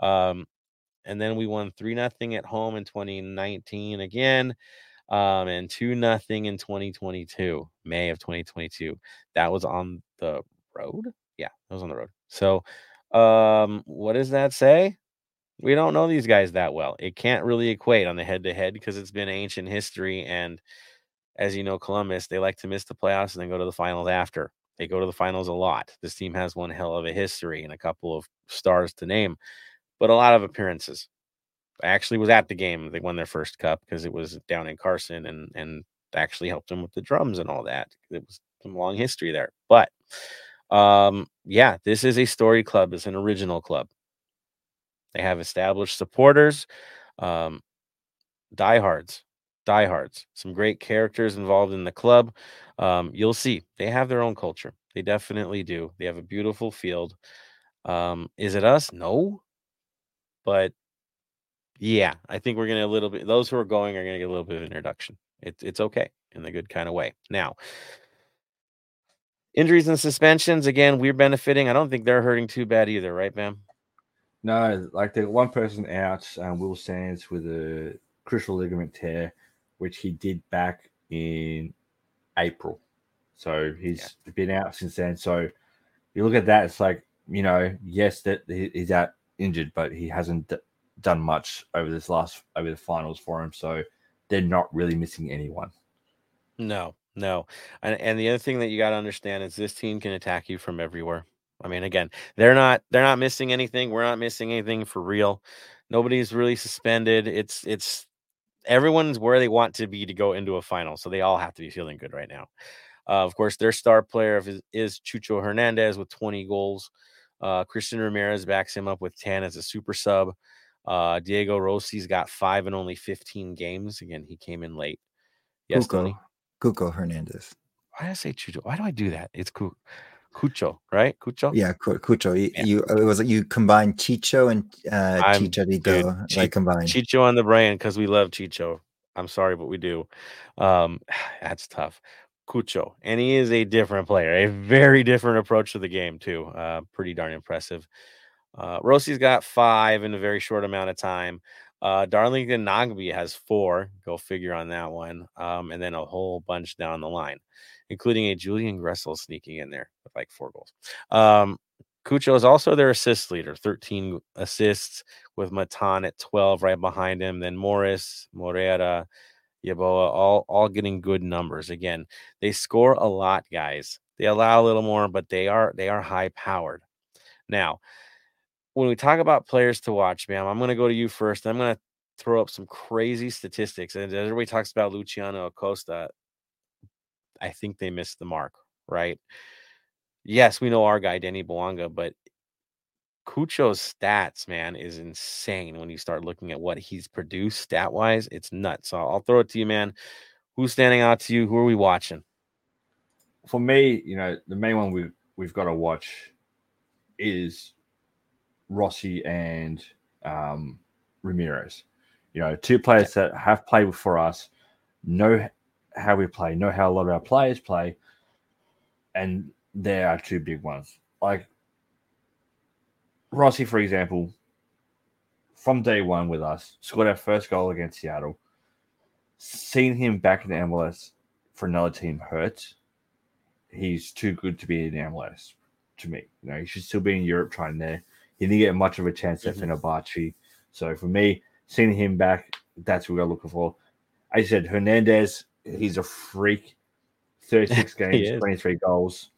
Um, and then we won three nothing at home in twenty nineteen again, um, and two nothing in twenty twenty-two, May of twenty twenty-two. That was on the road? Yeah, that was on the road. So, Um, what does that say? We don't know these guys that well. It can't really equate on the head-to-head because it's been ancient history. And as you know, Columbus, they like to miss the playoffs and then go to the finals after. They go to the finals a lot. This team has one hell of a history and a couple of stars to name, but a lot of appearances. I actually was at the game. They won their first cup because it was down in Carson and, and actually helped them with the drums and all that. It was some long history there, but Um, yeah, this is a story club. It's an original club. They have established supporters, um, diehards, diehards, some great characters involved in the club. Um, you'll see they have their own culture. They definitely do. They have a beautiful field. Um, is it us? No, but yeah, I think we're going to a little bit, those who are going are going to get a little bit of introduction. It, it's okay in the good kind of way. Now, injuries and suspensions, again, we're benefiting. I don't think they're hurting too bad either, right, Bam? No, like the one person out, um, Will Sands, with a crucial ligament tear, which he did back in April. So he's yeah. been out since then. So you look at that, it's like, you know, yes, that he's out injured, but he hasn't d- done much over this last over the finals for him. So they're not really missing anyone. No. No. And, and the other thing that you got to understand is this team can attack you from everywhere. I mean, again, they're not they're not missing anything. We're not missing anything for real. Nobody's really suspended. It's it's everyone's where they want to be to go into a final. So they all have to be feeling good right now. Uh, of course, their star player is, is Cucho Hernández with twenty goals. Uh, Christian Ramirez backs him up with ten as a super sub. Uh, Diego Rossi's got five in only fifteen games. Again, he came in late. Yes, okay. Tony. Cucho Hernández. Why did I say Chucho? Why do I do that? It's Cu- Cucho, right? Cucho? Yeah, Cu- Cucho. You, yeah. you it was you combine Chicho and uh, Chicharito. Ch- like combined. Chicho on the brand because we love Chicho. I'm sorry, but we do. Um, that's tough. Cucho. And he is a different player. A very different approach to the game, too. Uh, pretty darn impressive. Uh, Rosie's got five in a very short amount of time. Uh, Darlington Nagbe has four. Go figure on that one. Um, and then a whole bunch down the line, including a Julian Gressel sneaking in there with like four goals. Um, Cucho is also their assist leader, thirteen assists with Matan at twelve right behind him. Then Morris, Moreira, Yeboah, all, all getting good numbers. Again, they score a lot, guys. They allow a little more, but they are they are high powered. Now, when we talk about players to watch, man, I'm going to go to you first. I'm going to throw up some crazy statistics. And everybody talks about Luciano Acosta. I think they missed the mark, right? Yes, we know our guy, Danny Bouanga, but Cucho's stats, man, is insane when you start looking at what he's produced stat-wise. It's nuts. So I'll throw it to you, man. Who's standing out to you? Who are we watching? For me, you know, the main one we've, we've got to watch is Rossi and um, Ramirez, you know, two players that have played for us, know how we play, know how a lot of our players play, and there are two big ones. Like Rossi, for example, from day one with us, scored our first goal against Seattle. Seeing him back in the M L S for another team hurts. He's too good to be in the M L S to me. You know, he should still be in Europe trying there. He didn't get much of a chance at mm-hmm. Fenerbahce. So for me, seeing him back, that's what we're looking for. I said Hernandez, he's a freak. thirty-six games, twenty-three goals.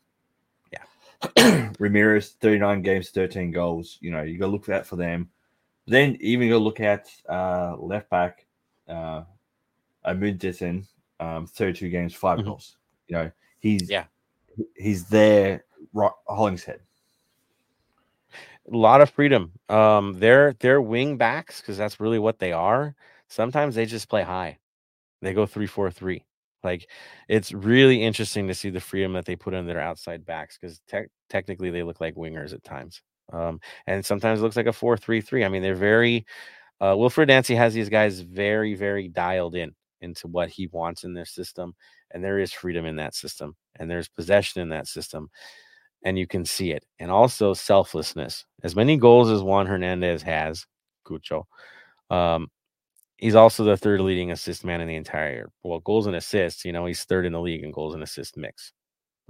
Yeah. Ramirez, thirty-nine games, thirteen goals. You know, you got to look for that for them. Then even got to look at uh, left back, uh, Amundsen, um, thirty-two games, five mm-hmm. goals. You know, he's yeah, he's there. Right, Hollingshead. A lot of freedom. Um, they're they're wing backs because that's really what they are. Sometimes they just play high. They go three four three. Like, it's really interesting to see the freedom that they put in their outside backs because te- technically they look like wingers at times. Um, and sometimes it looks like a four three three. I mean, they're very uh, Wilfred Nancy has these guys very, very dialed in into what he wants in their system. And there is freedom in that system, and there's possession in that system, and you can see it. And also selflessness. As many goals as Juan Hernandez has, Cucho, um, he's also the third leading assist man in the entire, well, goals and assists, you know, he's third in the league in goals and assist mix.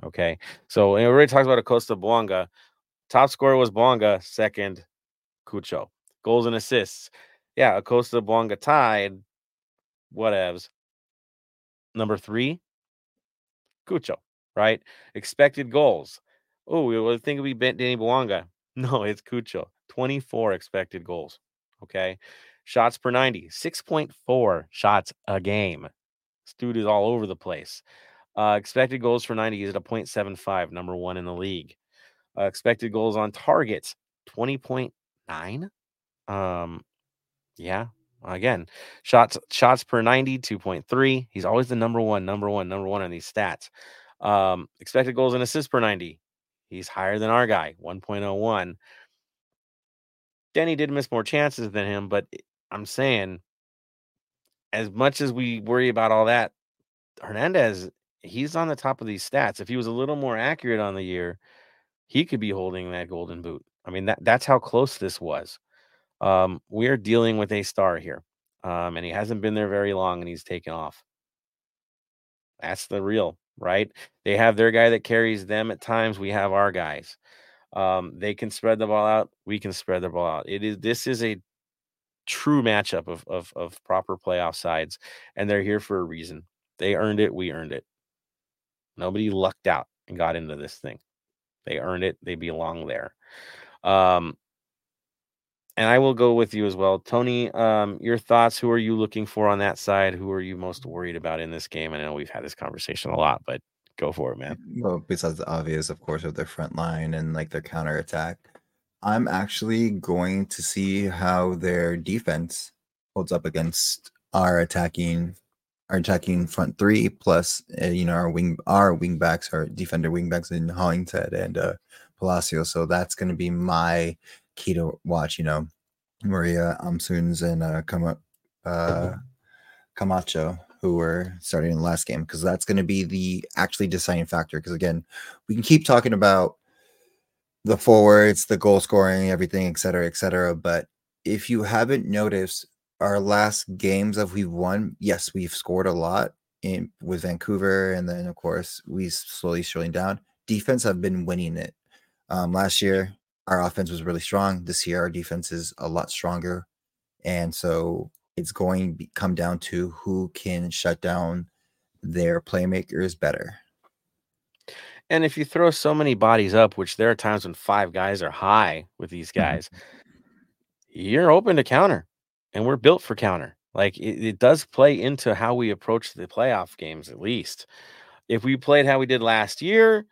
Okay. So we already talked about Acosta, Bouanga. Top scorer was Bouanga, second, Cucho. Goals and assists. Yeah, Acosta, Bouanga tied. Whatevs. Number three, Cucho, right? Expected goals. Oh, we would think it would be Danny Bouanga. No, it's Cucho. twenty-four expected goals. Okay. Shots per ninety, six point four shots a game. This dude is all over the place. Uh, expected goals for ninety is at a point seven five, number one in the league. Uh, expected goals on targets, twenty point nine. Um, yeah, again, shots shots per ninety, two point three. He's always the number one, number one, number one on these stats. Um, expected goals and assists per ninety. He's higher than our guy, one point oh one. Danny did miss more chances than him, but I'm saying, as much as we worry about all that, Hernandez, he's on the top of these stats. If he was a little more accurate on the year, he could be holding that golden boot. I mean, that that's how close this was. Um, we're dealing with a star here, um, and he hasn't been there very long, and he's taken off. That's the real, right? They have their guy that carries them at times. We have our guys. Um, they can spread the ball out. We can spread the ball out. It is this is a true matchup of of of proper playoff sides, and they're here for a reason. They earned it. We earned it. Nobody lucked out and got into this thing. They earned it. They belong there. Um, and I will go with you as well, Tony. Um, your thoughts? Who are you looking for on that side? Who are you most worried about in this game? I know we've had this conversation a lot, but. Go for it, man. Well, besides the obvious, of course, of their front line and like their counterattack, I'm actually going to see how their defense holds up against our attacking, our attacking front three plus, uh, you know, our wing, our wing backs, our defender wing backs in Hollingshead and uh, Palacios. So that's going to be my key to watch. You know, Maria Amsuns and uh, Cam- uh, Camacho. Who were starting in the last game, because that's going to be the actually deciding factor. Because again, we can keep talking about the forwards, the goal scoring, everything, et cetera, et cetera. But if you haven't noticed, our last games that we've won, yes, we've scored a lot in with Vancouver, and then of course we slowly slowing down. Defense have been winning it. Um, last year, our offense was really strong. This year, our defense is a lot stronger, and so. It's going to come down to who can shut down their playmakers better. And if you throw so many bodies up, which there are times when five guys are high with these guys, you're open to counter, and we're built for counter. Like it, it does play into how we approach the playoff games. At least if we played how we did last year,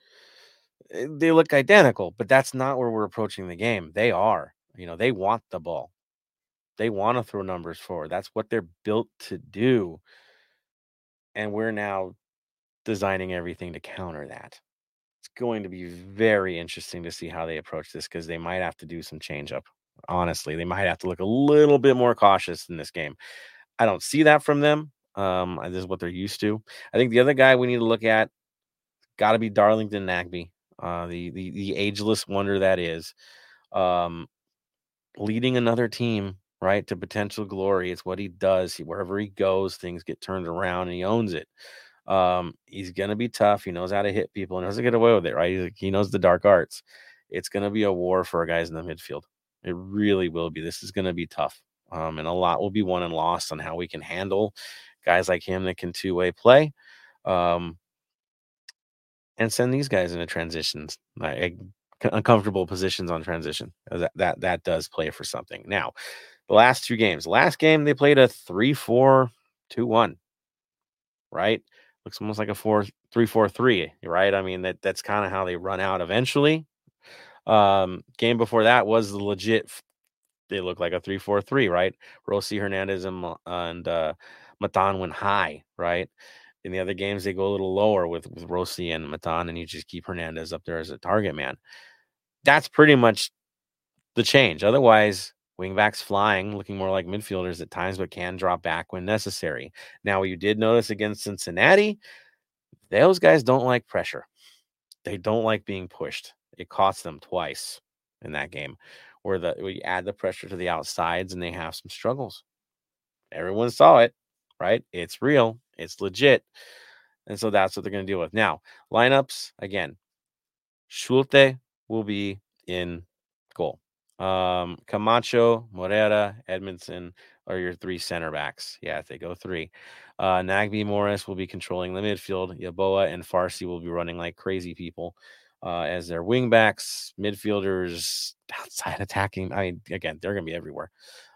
they look identical, but that's not where we're approaching the game. They are, you know, they want the ball. They want to throw numbers forward. That's what they're built to do. And we're now designing everything to counter that. It's going to be very interesting to see how they approach this because they might have to do some change up. Honestly, they might have to look a little bit more cautious in this game. I don't see that from them. Um, this is what they're used to. I think the other guy we need to look at, Got to be Darlington Nagbe, uh, the, the the ageless wonder that is. Um, leading another team, right, to potential glory. It's what he does. He, wherever he goes, things get turned around, and he owns it. Um, he's going to be tough. He knows how to hit people and knows how to get away with it, right? He's like, he knows the dark arts. It's going to be a war for our guys in the midfield. It really will be. This is going to be tough. Um, and a lot will be won and lost on how we can handle guys like him that can two-way play, um, and send these guys into transitions, like uncomfortable positions on transition. That, that, that does play for something. Now, the last two games, last game, they played a three four two one, right? Looks almost like a four three four three, right? I mean, that that's kind of how they run out eventually. Um, game before that was the legit, they look like a three four three, right? Rosie, Hernandez, and, and uh, Matan went high, right? In the other games, they go a little lower with, with Rosie and Matan, and you just keep Hernandez up there as a target man. That's pretty much the change. Otherwise, wingbacks flying, looking more like midfielders at times, but can drop back when necessary. Now, you did notice against Cincinnati, those guys don't like pressure. They don't like being pushed. It cost them twice in that game, where the we add the pressure to the outsides and they have some struggles. Everyone saw it, right? It's real. It's legit. And so that's what they're going to deal with. Now, lineups, again, Schulte will be in goal. Um, Camacho, Moreira, Edmondson are your three center backs. Yeah, if they go three. Uh, Nagbe, Morris will be controlling the midfield. Yeboah and Farsi will be running like crazy people. Uh, as their wingbacks, midfielders, outside attacking. I mean, again, they're going to be everywhere.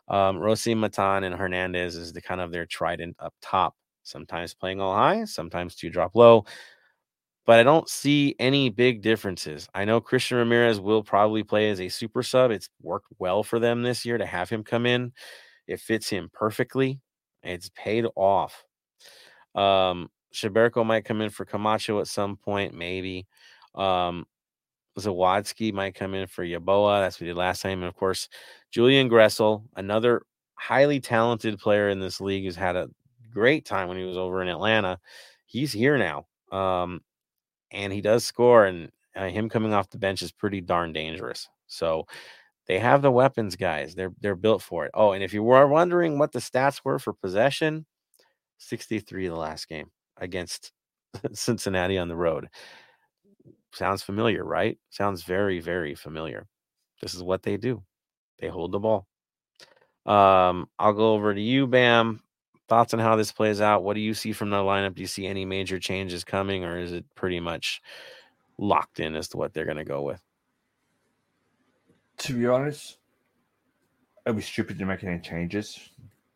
Um, Rosie, Matan, and Hernandez is the kind of their trident up top. Sometimes playing all high, sometimes two drop low. But I don't see any big differences. I know Christian Ramirez will probably play as a super sub. It's worked well for them this year to have him come in. It fits him perfectly. It's paid off. Um, Shaberko might come in for Camacho at some point, maybe. Um, Zawadzki might come in for Yeboah. That's what he did last time. And of course, Julian Gressel, another highly talented player in this league who's had a great time when he was over in Atlanta. He's here now. Um, and he does score, and uh, him coming off the bench is pretty darn dangerous. So they have the weapons, guys. They're, they're built for it. Oh, and if you were wondering what the stats were for possession, sixty-three the last game against Cincinnati on the road. Sounds familiar, right? Sounds very, very familiar. This is what they do. They hold the ball. Um, I'll go over to you, Bam. Thoughts on how this plays out? What do you see from the lineup? Do you see any major changes coming, or is it pretty much locked in as to what they're going to go with? To be honest, it would be stupid to make any changes.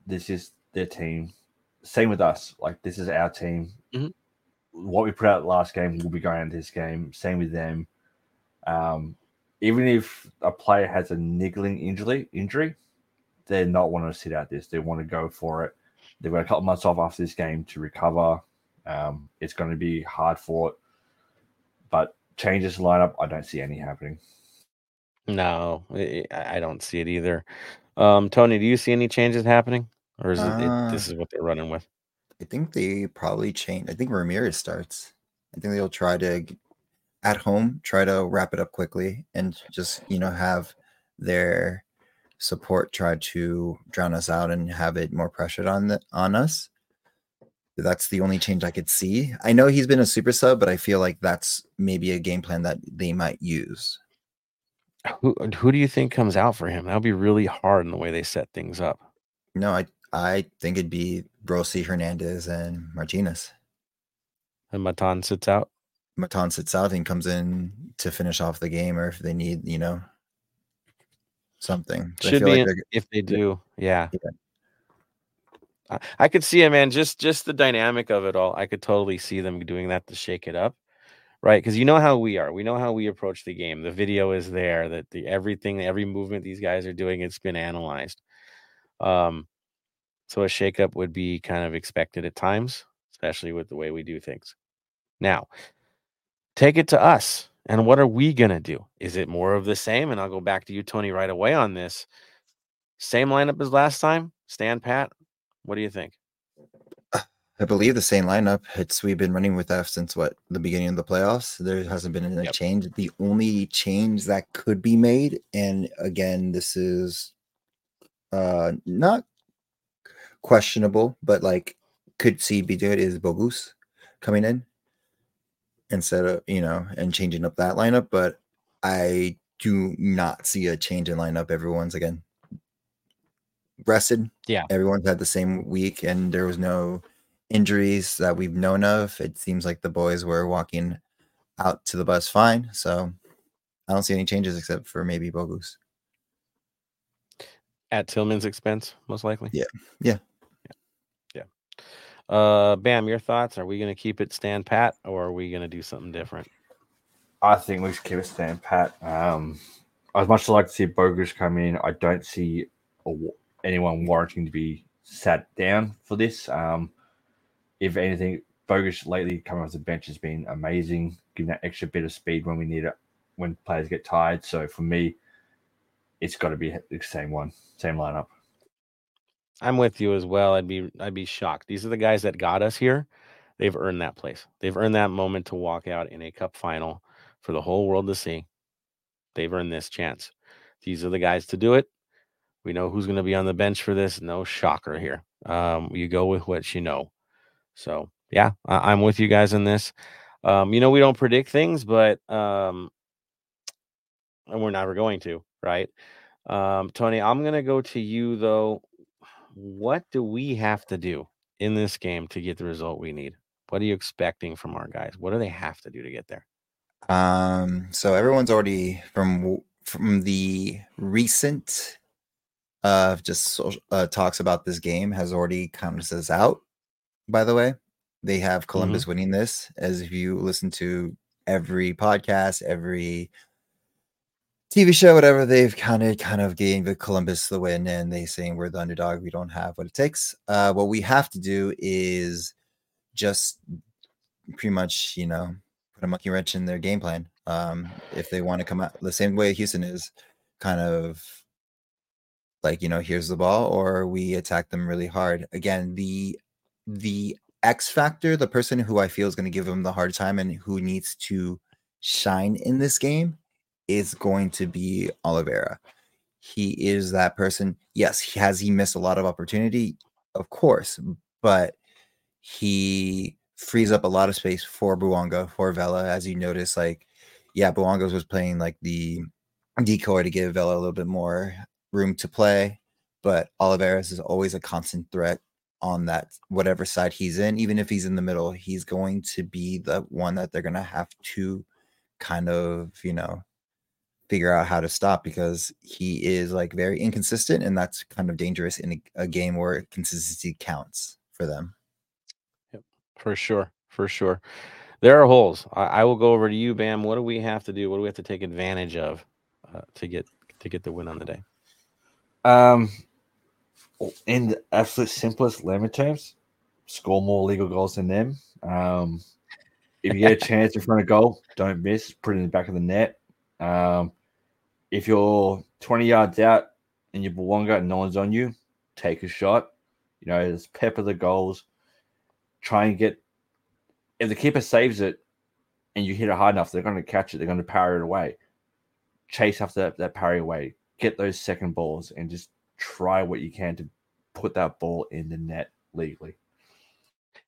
This is their team. Same with us. Like, this is our team. Mm-hmm. What we put out last game will be going into this game. Same with them. Um, even if a player has a niggling injury, injury, they're not wanting to sit out this. They want to go for it. They've got a couple months off after this game to recover. Um, it's going to be hard for it. But changes to lineup, I don't see any happening. No, I don't see it either. Um, Tony, do you see any changes happening? Or is uh... it, it, this is what they're running with? I think they probably change. I think Ramirez starts. I think they'll try to, at home, try to wrap it up quickly and just, you know, have their support try to drown us out and have it more pressured on the, on us. That's the only change I could see. I know he's been a super sub, but I feel like that's maybe a game plan that they might use. Who who do you think comes out for him? That'll be really hard in the way they set things up. No, I I think it'd be Rosie, Hernandez, and Martinez. And Matan sits out? Matan sits out and comes in to finish off the game, or if they need, you know, something. But should I feel be like if they do, yeah. yeah. I, I could see it, man. Just, just the dynamic of it all. I could totally see them doing that to shake it up, right? Because you know how we are. We know how we approach the game. The video is there. That the everything, every movement these guys are doing, it's been analyzed. Um. So a shakeup would be kind of expected at times, especially with the way we do things. Now, take it to us. And what are we going to do? Is it more of the same? And I'll go back to you, Tony, right away on this. Same lineup as last time? Stand pat? What do you think? I believe the same lineup. It's we've been running with F since what the beginning of the playoffs. There hasn't been any yep. change. The only change that could be made, and again, this is uh, not questionable, but like could see be good is Bogus coming in instead of you know and changing up that lineup. But I do not see a change in lineup. Everyone's again rested. Yeah, everyone's had the same week, and there was no injuries that we've known of. It seems like the boys were walking out to the bus fine, so I don't see any changes except for maybe Bogus at Tillman's expense, most likely. Yeah, yeah, yeah. yeah. Uh, Bam, your thoughts? Are we going to keep it stand pat, or are we going to do something different? I think we should keep it stand pat. Um, as much as I like to see Bogus come in, I don't see a, anyone warranting to be sat down for this. Um, If anything, Bogus lately coming off the bench has been amazing, giving that extra bit of speed when we need it, when players get tired. So for me, it's got to be the same one, same lineup. I'm with you as well. I'd be, I'd be shocked. These are the guys that got us here. They've earned that place. They've earned that moment to walk out in a cup final for the whole world to see. They've earned this chance. These are the guys to do it. We know who's going to be on the bench for this. No shocker here. Um, you go with what you know. So, yeah, I- I'm with you guys on this. Um, you know, we don't predict things, but um, and we're never going to, right? Um, Tony, I'm going to go to you, though. What do we have to do in this game to get the result we need? What are you expecting from our guys? What do they have to do to get there? Um, so everyone's already from from the recent uh, just uh, talks about this game has already counted us out. By the way, they have Columbus mm-hmm. winning this. As if you listen to every podcast, every T V show, whatever, they've counted kind of gave the Columbus the win, and they saying we're the underdog. We don't have what it takes. Uh, what we have to do is just pretty much, you know, put a monkey wrench in their game plan. Um, if they want to come out the same way Houston is, kind of like, you know, here's the ball, or we attack them really hard. Again, the The X factor, the person who I feel is going to give them the hard time and who needs to shine in this game is going to be Olvera. He is that person. Yes, he has he missed a lot of opportunity, of course, but he frees up a lot of space for Bouanga, for Vela. As you notice, like, yeah, Bouanga was playing like the decoy to give Vela a little bit more room to play, but Olvera is always a constant threat on that whatever side he's in. Even if he's in the middle, he's going to be the one that they're going to have to kind of, you know, figure out how to stop, because he is like very inconsistent, and that's kind of dangerous in a, a game where consistency counts for them. Yep, for sure, for sure. There are holes. I, I will go over to you, Bam. What do we have to do? What do we have to take advantage of uh, to get to get the win on the day? Um. In the absolute simplest layman terms, score more legal goals than them. Um, if you get a chance in front of goal, don't miss. Put it in the back of the net. Um, if you're twenty yards out and you're Bouanga and no one's on you, take a shot. You know, just pepper the goals. Try and get – if the keeper saves it and you hit it hard enough, they're going to catch it. They're going to parry it away. Chase after that, that parry away. Get those second balls and just – try what you can to put that ball in the net legally.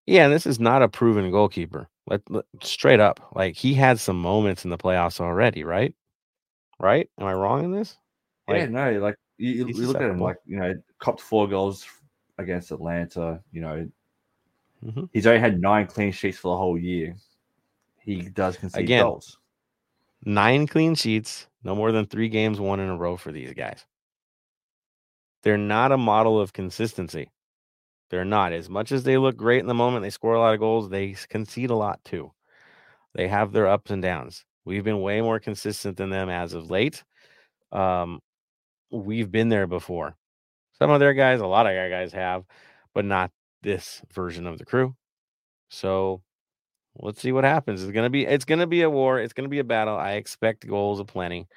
Yeah, and this is not a proven goalkeeper. Let, let, straight up, like he had some moments in the playoffs already, right? Right? Am I wrong in this? Like, yeah, no. Like you, you look at him, like you know, copped four goals against Atlanta. You know, mm-hmm. he's only had nine clean sheets for the whole year. He does concede Again, goals. Nine clean sheets, no more than three games won in a row for these guys. They're not a model of consistency. They're not. As much as they look great in the moment, they score a lot of goals, they concede a lot too. They have their ups and downs. We've been way more consistent than them as of late. Um, we've been there before. Some of their guys, a lot of our guys have, but not this version of the crew. So let's see what happens. It's gonna be. It's gonna be a war. It's gonna be a battle. I expect goals aplenty.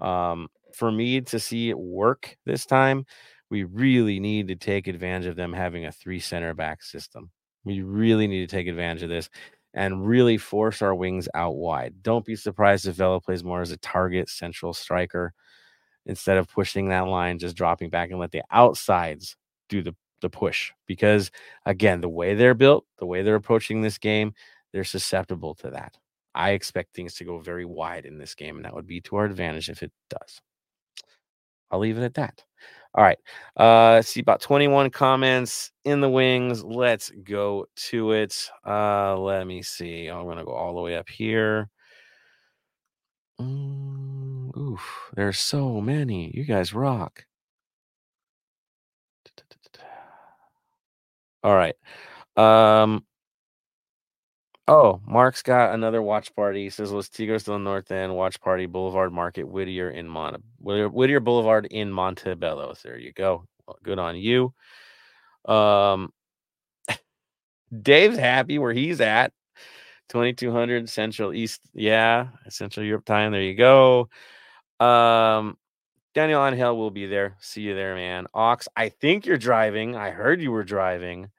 Um. For me to see it work this time, we really need to take advantage of them having a three center back system. We really need to take advantage of this and really force our wings out wide. Don't be surprised if Vela plays more as a target central striker instead of pushing that line, just dropping back and let the outsides do the, the push. Because, again, the way they're built, the way they're approaching this game, they're susceptible to that. I expect things to go very wide in this game, and that would be to our advantage if it does. I'll leave it at that. All right. Uh, see about twenty-one comments in the wings. Let's go to it. Uh, let me see. I'm going to go all the way up here. Mm, oof. There's so many. You guys rock. All right. Um, oh, Mark's got another watch party. He says Los Tigres del Norte and watch party Boulevard Market Whittier in Monte Whittier Boulevard in Montebello. There you go. Well, good on you. Um, Dave's happy where he's at. twenty-two hundred Central East. Yeah, Central Europe time. There you go. Um, Daniel Angel will be there. See you there, man. Ox, I think you're driving. I heard you were driving.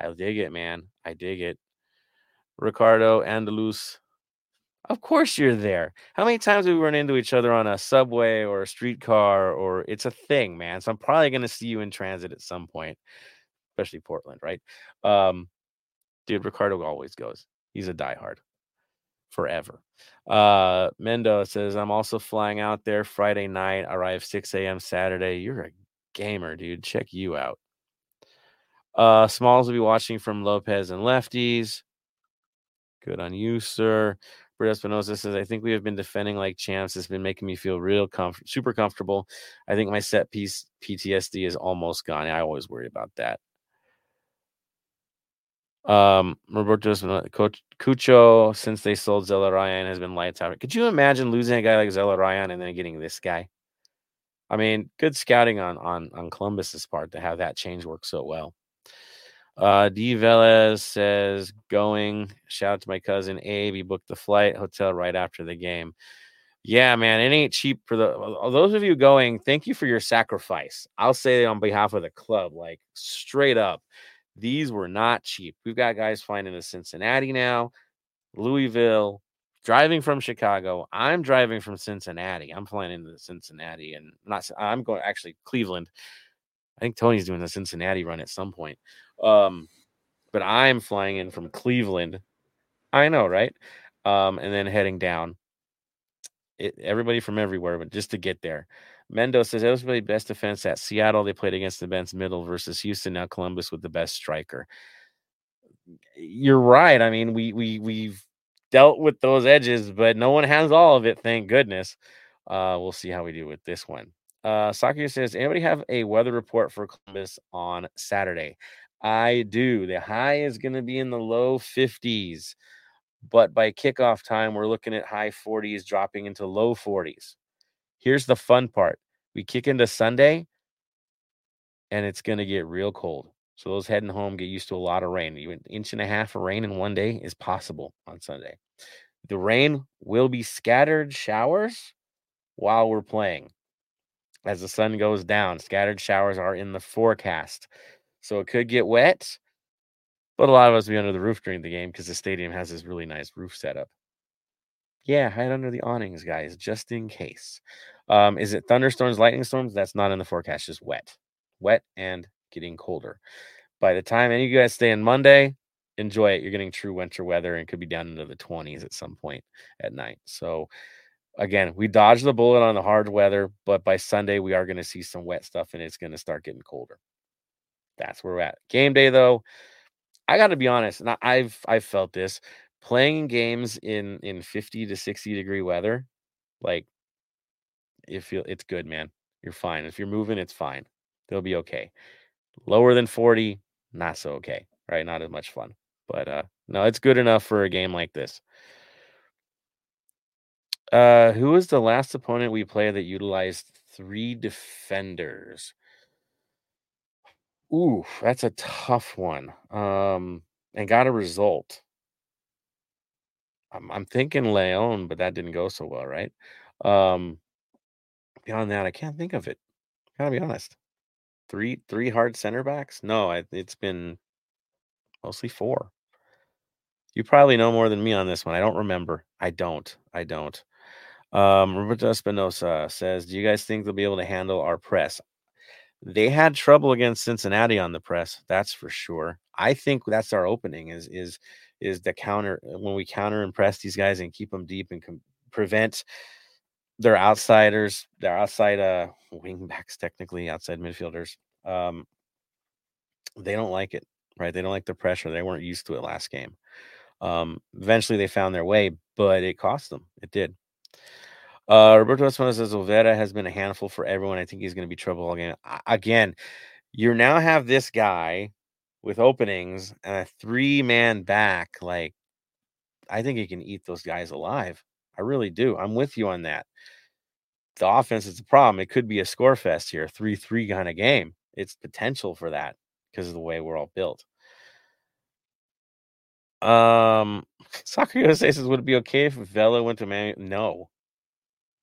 I dig it, man. I dig it. Ricardo Andalus, of course you're there. How many times have we run into each other on a subway or a streetcar? Or it's a thing, man. So I'm probably going to see you in transit at some point, especially Portland, right? Um, dude, Ricardo always goes. He's a diehard forever. Uh, Mendo says, I'm also flying out there Friday night. Arrive six a.m. Saturday. You're a gamer, dude. Check you out. Uh, Smalls will be watching from Lopez and Lefties. Good on you, sir. Brett Espinosa says, I think we have been defending like champs. It's been making me feel real comf- super comfortable. I think my set piece P T S D is almost gone. I always worry about that. Um, Roberto Espinosa, Cucho, since they sold Zelarayan, has been lights out. Could you imagine losing a guy like Zelarayan and then getting this guy? I mean, good scouting on, on, on Columbus's part to have that change work so well. Uh, D. Velez says, going. Shout out to my cousin Abe. He booked the flight, hotel right after the game. Yeah, man, it ain't cheap for the those of you going. Thank you for your sacrifice. I'll say it on behalf of the club, like straight up. These were not cheap. We've got guys flying into Cincinnati now, Louisville, driving from Chicago. I'm driving from Cincinnati. I'm flying into Cincinnati, and not. I'm going actually Cleveland. I think Tony's doing the Cincinnati run at some point. Um, but I'm flying in from Cleveland. I know, right? Um, and then heading down. It, everybody from everywhere, but just to get there. Mendo says, that was really best defense at Seattle. They played against the Benz middle versus Houston. Now Columbus with the best striker. You're right. I mean, we, we, we've dealt with those edges, but no one has all of it. Thank goodness. Uh, we'll see how we do with this one. Uh, Soccer says, anybody have a weather report for Columbus on Saturday? I do. The high is going to be in the low fifties, but by kickoff time, we're looking at high forties, dropping into low forties. Here's the fun part. We kick into Sunday, and it's going to get real cold. So those heading home get used to a lot of rain. Even an inch and a half of rain in one day is possible on Sunday. The rain will be scattered showers while we're playing. As the sun goes down, scattered showers are in the forecast. So it could get wet, but a lot of us will be under the roof during the game because the stadium has this really nice roof setup. Yeah, hide under the awnings, guys, just in case. Um, is it thunderstorms, lightning storms? That's not in the forecast, just wet. Wet and getting colder. By the time any of you guys stay in Monday, enjoy it. You're getting true winter weather and could be down into the twenties at some point at night. So, again, we dodged the bullet on the hard weather, but by Sunday, we are going to see some wet stuff, and it's going to start getting colder. That's where we're at. Game day, though, I got to be honest, and I've I've felt this. Playing games in, in fifty to sixty-degree weather, like, if you, it's good, man. You're fine. If you're moving, it's fine. They'll be okay. Lower than forty, not so okay, right? Not as much fun. But, uh, no, it's good enough for a game like this. Uh, who was the last opponent we played that utilized three defenders? Ooh, that's a tough one. Um, and got a result. I'm, I'm thinking Leon, but that didn't go so well, right? Um, beyond that, I can't think of it. Gotta be honest. Three, three hard center backs? No, I, it's been mostly four. You probably know more than me on this one. I don't remember. I don't. I don't. Um, Roberto Espinosa says, do you guys think they'll be able to handle our press? They had trouble against Cincinnati on the press. That's for sure. I think that's our opening is, is, is the counter. When we counter and press these guys and keep them deep and com- prevent their outsiders, their outside uh, wing backs, technically outside midfielders. Um, they don't like it, right? They don't like the pressure. They weren't used to it last game. Um, eventually they found their way, but it cost them. It did. Uh, Roberto Espinosa says Olvera has been a handful for everyone. I think he's going to be trouble again. Again, you now have this guy with openings and a three-man back. Like, I think he can eat those guys alive. I really do. I'm with you on that. The offense is the problem. It could be a score fest here, three three kind of game. It's potential for that because of the way we're all built. Um, Soccer U S A says, would it be okay if Vela went to Man? No.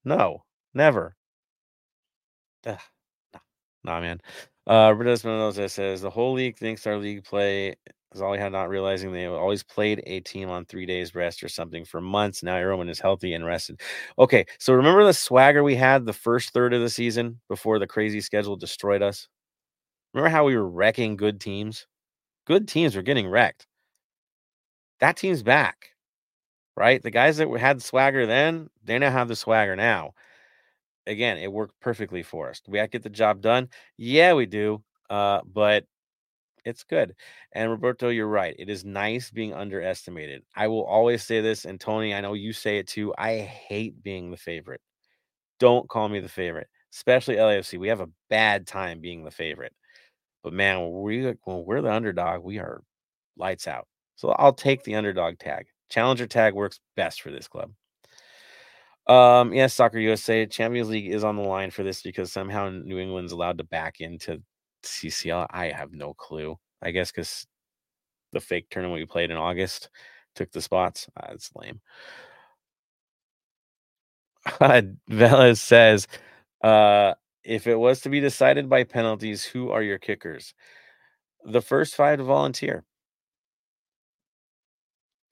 No, never. Ugh. Nah, man. Uh, Roberto Espinosa says, the whole league thinks our league play is all we had, not realizing they always played a team on three days rest or something for months. Now everyone is healthy and rested. Okay, so remember the swagger we had the first third of the season before the crazy schedule destroyed us? Remember how we were wrecking good teams? Good teams were getting wrecked. That team's back, right? The guys that had swagger then, they now have the swagger now. Again, it worked perfectly for us. Do we get the job done? Yeah, we do, uh, but it's good. And Roberto, you're right. It is nice being underestimated. I will always say this, and Tony, I know you say it too. I hate being the favorite. Don't call me the favorite, especially L A F C. We have a bad time being the favorite. But, man, when, we, when we're the underdog, we are lights out. So I'll take the underdog tag. Challenger tag works best for this club. Um, yes, Soccer U S A, Champions League is on the line for this because somehow New England's allowed to back into C C L. I have no clue. I guess because the fake tournament we played in August took the spots. Ah, that's lame. Uh, Vela says, uh, if it was to be decided by penalties, who are your kickers? The first five to volunteer.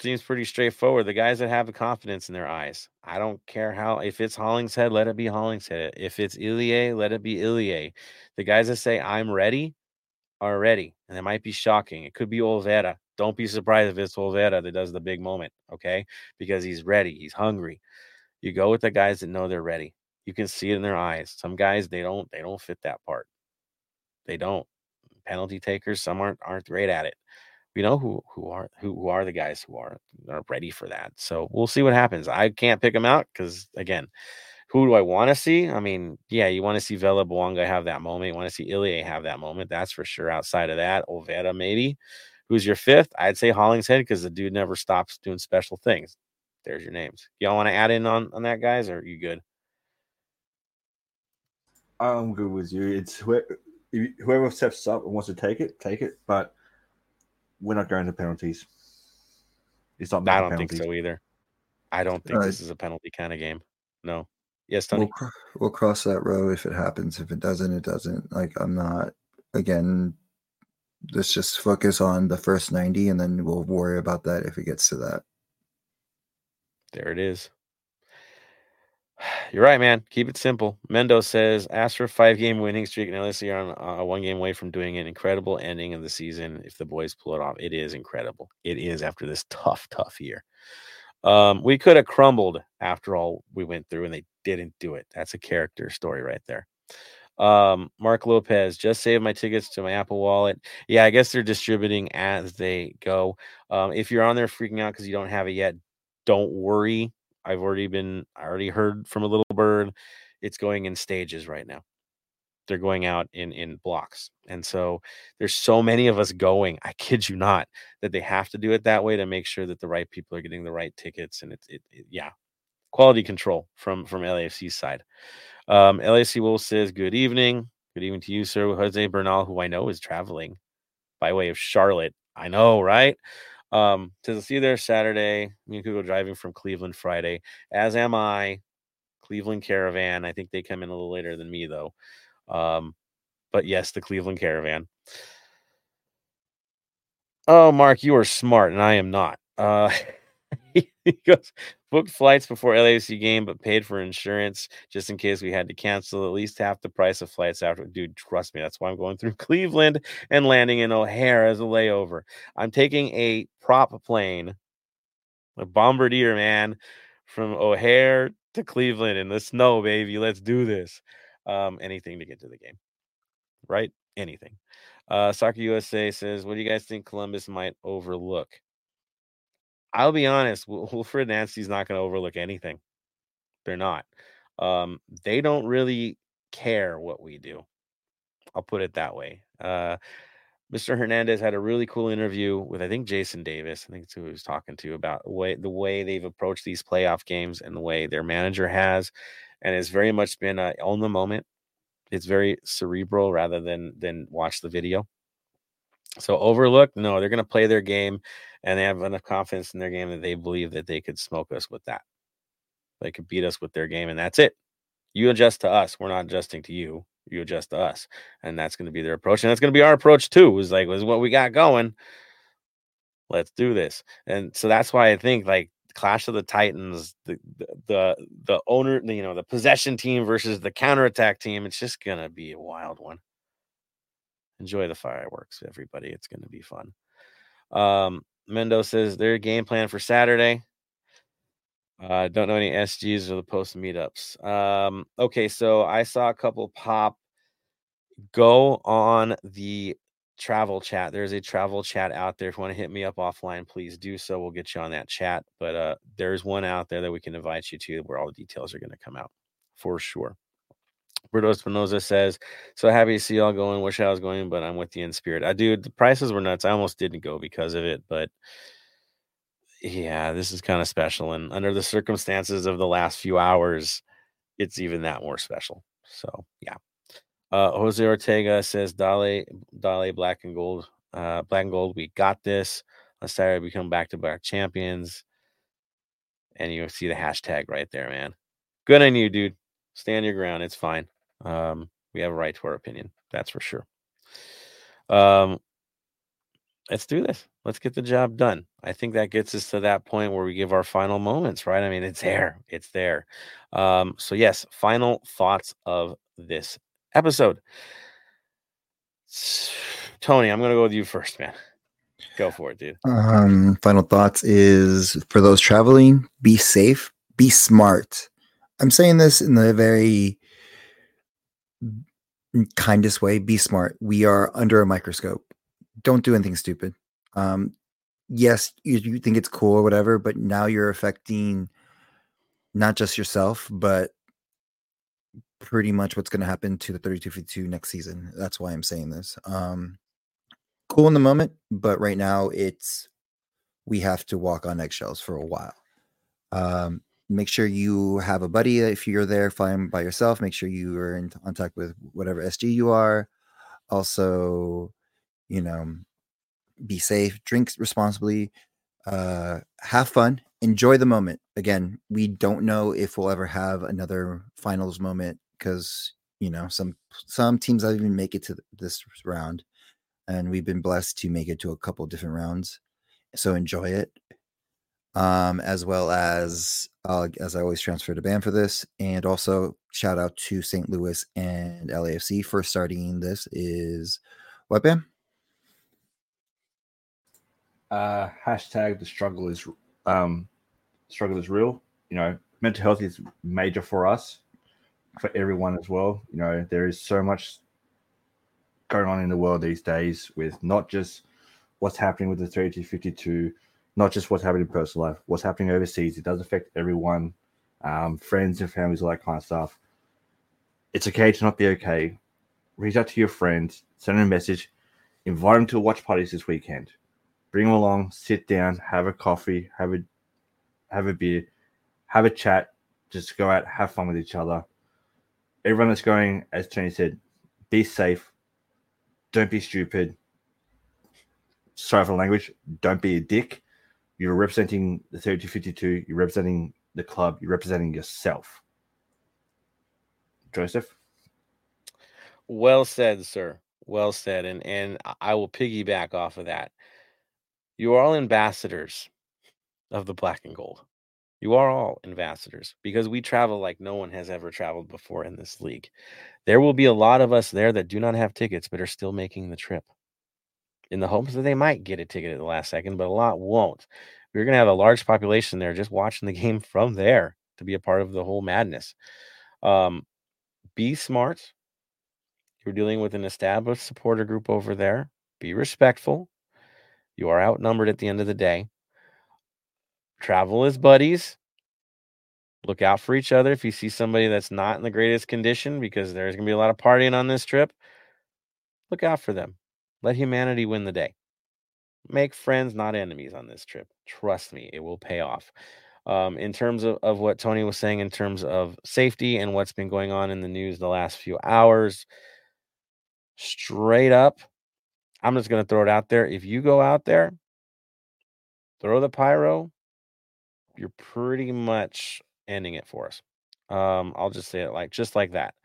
Seems pretty straightforward. The guys that have the confidence in their eyes. I don't care how. If it's Hollingshead, let it be Hollingshead. If it's Illier, let it be Illier. The guys that say, I'm ready, are ready. And it might be shocking. It could be Olvera. Don't be surprised if it's Olvera that does the big moment, okay? Because he's ready. He's hungry. You go with the guys that know they're ready. You can see it in their eyes. Some guys, they don't they don't fit that part. They don't. Penalty takers, some aren't aren't great at it. We know who who are who, who are the guys who are, are ready for that. So we'll see what happens. I can't pick them out because, again, who do I want to see? I mean, yeah, you want to see Vela Bouanga have that moment. You want to see Illier have that moment. That's for sure. Outside of that, Olvera maybe. Who's your fifth? I'd say Hollingshead because the dude never stops doing special things. There's your names. Y'all want to add in on, on that, guys, or are you good? I'm good with you. It's whoever, whoever steps up and wants to take it, take it. But we're not going to penalties. It's not. I don't penalties. think so either. I don't think right. This is a penalty kind of game. No. Yes, Tony. We'll, cr- we'll cross that road if it happens. If it doesn't, it doesn't. Like, I'm not. Again, let's just focus on the first ninety, and then we'll worry about that if it gets to that. There it is. You're right, man. Keep it simple. Mendo says, ask for a five-game winning streak, and L A F C are on a one-game away from doing an incredible ending of the season if the boys pull it off. It is incredible. It is after this tough, tough year. Um, we could have crumbled after all we went through, and they didn't do it. That's a character story right there. Um, Mark Lopez, just saved my tickets to my Apple Wallet. Yeah, I guess they're distributing as they go. Um, if you're on there freaking out because you don't have it yet, don't worry. I've already been, I already heard from a little bird. It's going in stages right now. They're going out in, in blocks. And so there's so many of us going, I kid you not, that they have to do it that way to make sure that the right people are getting the right tickets. And it's, it, it, yeah, quality control from, from L A F C's side. Um, L A F C Wolf says, good evening. Good evening to you, sir. Jose Bernal, who I know is traveling by way of Charlotte. I know, right? Um, says I'll see you there Saturday. Me and Google driving from Cleveland Friday, as am I. Cleveland Caravan. I think they come in a little later than me, though. Um, but yes, the Cleveland Caravan. Oh, Mark, you are smart, and I am not. Uh, he goes, booked flights before L A F C game, but paid for insurance just in case we had to cancel, at least half the price of flights after. Dude, trust me, that's why I'm going through Cleveland and landing in O'Hare as a layover. I'm taking a prop plane, a Bombardier, man, from O'Hare to Cleveland in the snow, baby. Let's do this. Um, anything to get to the game, right? Anything. Uh, Soccer U S A says, what do you guys think Columbus might overlook? I'll be honest, Wilfred Nancy's not going to overlook anything. They're not. Um, they don't really care what we do. I'll put it that way. Uh, Mister Hernandez had a really cool interview with, I think, Jason Davis. I think it's who he was talking to about way, the way they've approached these playoff games and the way their manager has. And it's very much been uh, on the moment. It's very cerebral rather than than watch the video. So overlook, no, they're going to play their game, and they have enough confidence in their game that they believe that they could smoke us with that. They could beat us with their game, and that's it. You adjust to us. We're not adjusting to you. You adjust to us, and that's going to be their approach, and that's going to be our approach too. Is like, is what we got going. Let's do this, and so that's why I think like Clash of the Titans, the the the owner, you know, the possession team versus the counterattack team. It's just going to be a wild one. Enjoy the fireworks, everybody. It's going to be fun. Um, Mendo says their game plan for Saturday. I uh, don't know any S Gs or the post meetups. Um, okay, so I saw a couple pop. Go on the travel chat. There's a travel chat out there. If you want to hit me up offline, please do so. We'll get you on that chat. But uh, there's one out there that we can invite you to where all the details are going to come out for sure. Roberto Espinoza says, so happy to see y'all going. Wish I was going, but I'm with you in spirit. I do. The prices were nuts. I almost didn't go because of it, but yeah, this is kind of special. And under the circumstances of the last few hours, it's even that more special. So yeah. Uh, Jose Ortega says, Dale, Dale black and gold, uh, black and gold. We got this. On Saturday, we come back to back champions. And you'll see the hashtag right there, man. Good on you, dude. Stand your ground. It's fine. Um, we have a right to our opinion. That's for sure. Um, let's do this. Let's get the job done. I think that gets us to that point where we give our final moments, right? I mean, it's there. It's there. Um, so, yes, final thoughts of this episode. Tony, I'm going to go with you first, man. Go for it, dude. Um, final thoughts is for those traveling, be safe, be smart. I'm saying this in the very kindest way. Be smart. We are under a microscope. Don't do anything stupid. Um, yes, you, you think it's cool or whatever, but now you're affecting not just yourself, but pretty much what's going to happen to the thirty-two fifty-two next season. That's why I'm saying this. Um, cool in the moment, but right now it's we have to walk on eggshells for a while. Um, Make sure you have a buddy. If you're there flying by yourself, make sure you are in contact with whatever S G you are. Also, you know, be safe, drink responsibly, uh, have fun, enjoy the moment. Again, we don't know if we'll ever have another finals moment because, you know, some some teams don't even make it to this round. And we've been blessed to make it to a couple different rounds. So enjoy it. Um, as well as, uh, as I always transfer to Ban for this, and also shout out to Saint Louis and L A F C for starting this. Is what, Ban? Uh, hashtag the struggle is, um, struggle is real. You know, mental health is major for us, for everyone as well. You know, there is so much going on in the world these days with not just what's happening with the thirty-two fifty-two, not just what's happening in personal life, what's happening overseas. It does affect everyone, um, friends and families, all that kind of stuff. It's okay to not be okay. Reach out to your friends, send them a message, invite them to watch parties this weekend. Bring them along, sit down, have a coffee, have a have a beer, have a chat, just go out, have fun with each other. Everyone that's going, as Tony said, be safe, don't be stupid. Sorry for the language, don't be a dick. You're representing the thirty-two fifty-two. You're representing the club. You're representing yourself. Joseph? Well said, sir. Well said. And and I will piggyback off of that. You are all ambassadors of the black and gold. You are all ambassadors because we travel like no one has ever traveled before in this league. There will be a lot of us there that do not have tickets but are still making the trip in the hopes that they might get a ticket at the last second, but a lot won't. We're going to have a large population there just watching the game from there to be a part of the whole madness. Um, be smart. You're dealing with an established supporter group over there. Be respectful. You are outnumbered at the end of the day. Travel as buddies. Look out for each other. If you see somebody that's not in the greatest condition, because there's going to be a lot of partying on this trip, look out for them. Let humanity win the day. Make friends, not enemies on this trip. Trust me, it will pay off. Um, in terms of, of what Tony was saying, in terms of safety and what's been going on in the news the last few hours, straight up, I'm just going to throw it out there. If you go out there, throw the pyro, you're pretty much ending it for us. Um, I'll just say it like just like that.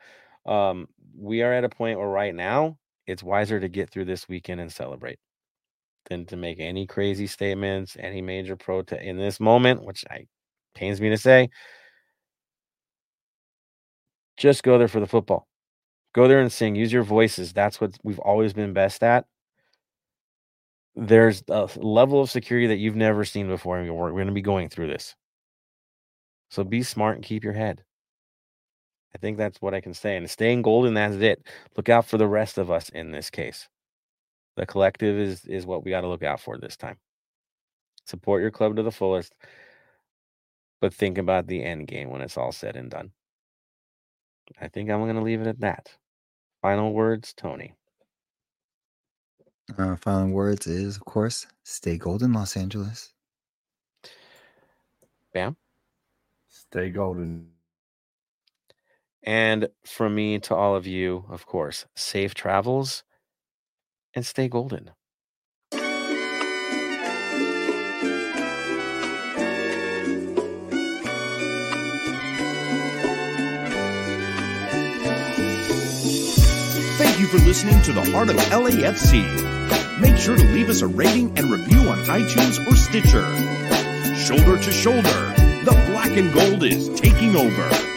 Um, we are at a point where right now it's wiser to get through this weekend and celebrate than to make any crazy statements, any major protest in this moment, which I pains me to say. Just go there for the football. Go there and sing. Use your voices. That's what we've always been best at. There's a level of security that you've never seen before in your work. We're going to be going through this. So be smart and keep your head. I think that's what I can say. And staying golden, that's it. Look out for the rest of us in this case. The collective is is what we got to look out for this time. Support your club to the fullest, but think about the end game when it's all said and done. I think I'm going to leave it at that. Final words, Tony. Uh, final words is, of course, stay golden, Los Angeles. Bam. Stay golden. And from me to all of you, of course, safe travels. And stay golden. Thank you for listening to The Heart of L A F C. Make sure to leave us a rating and review on iTunes or Stitcher. Shoulder to shoulder, the black and gold is taking over.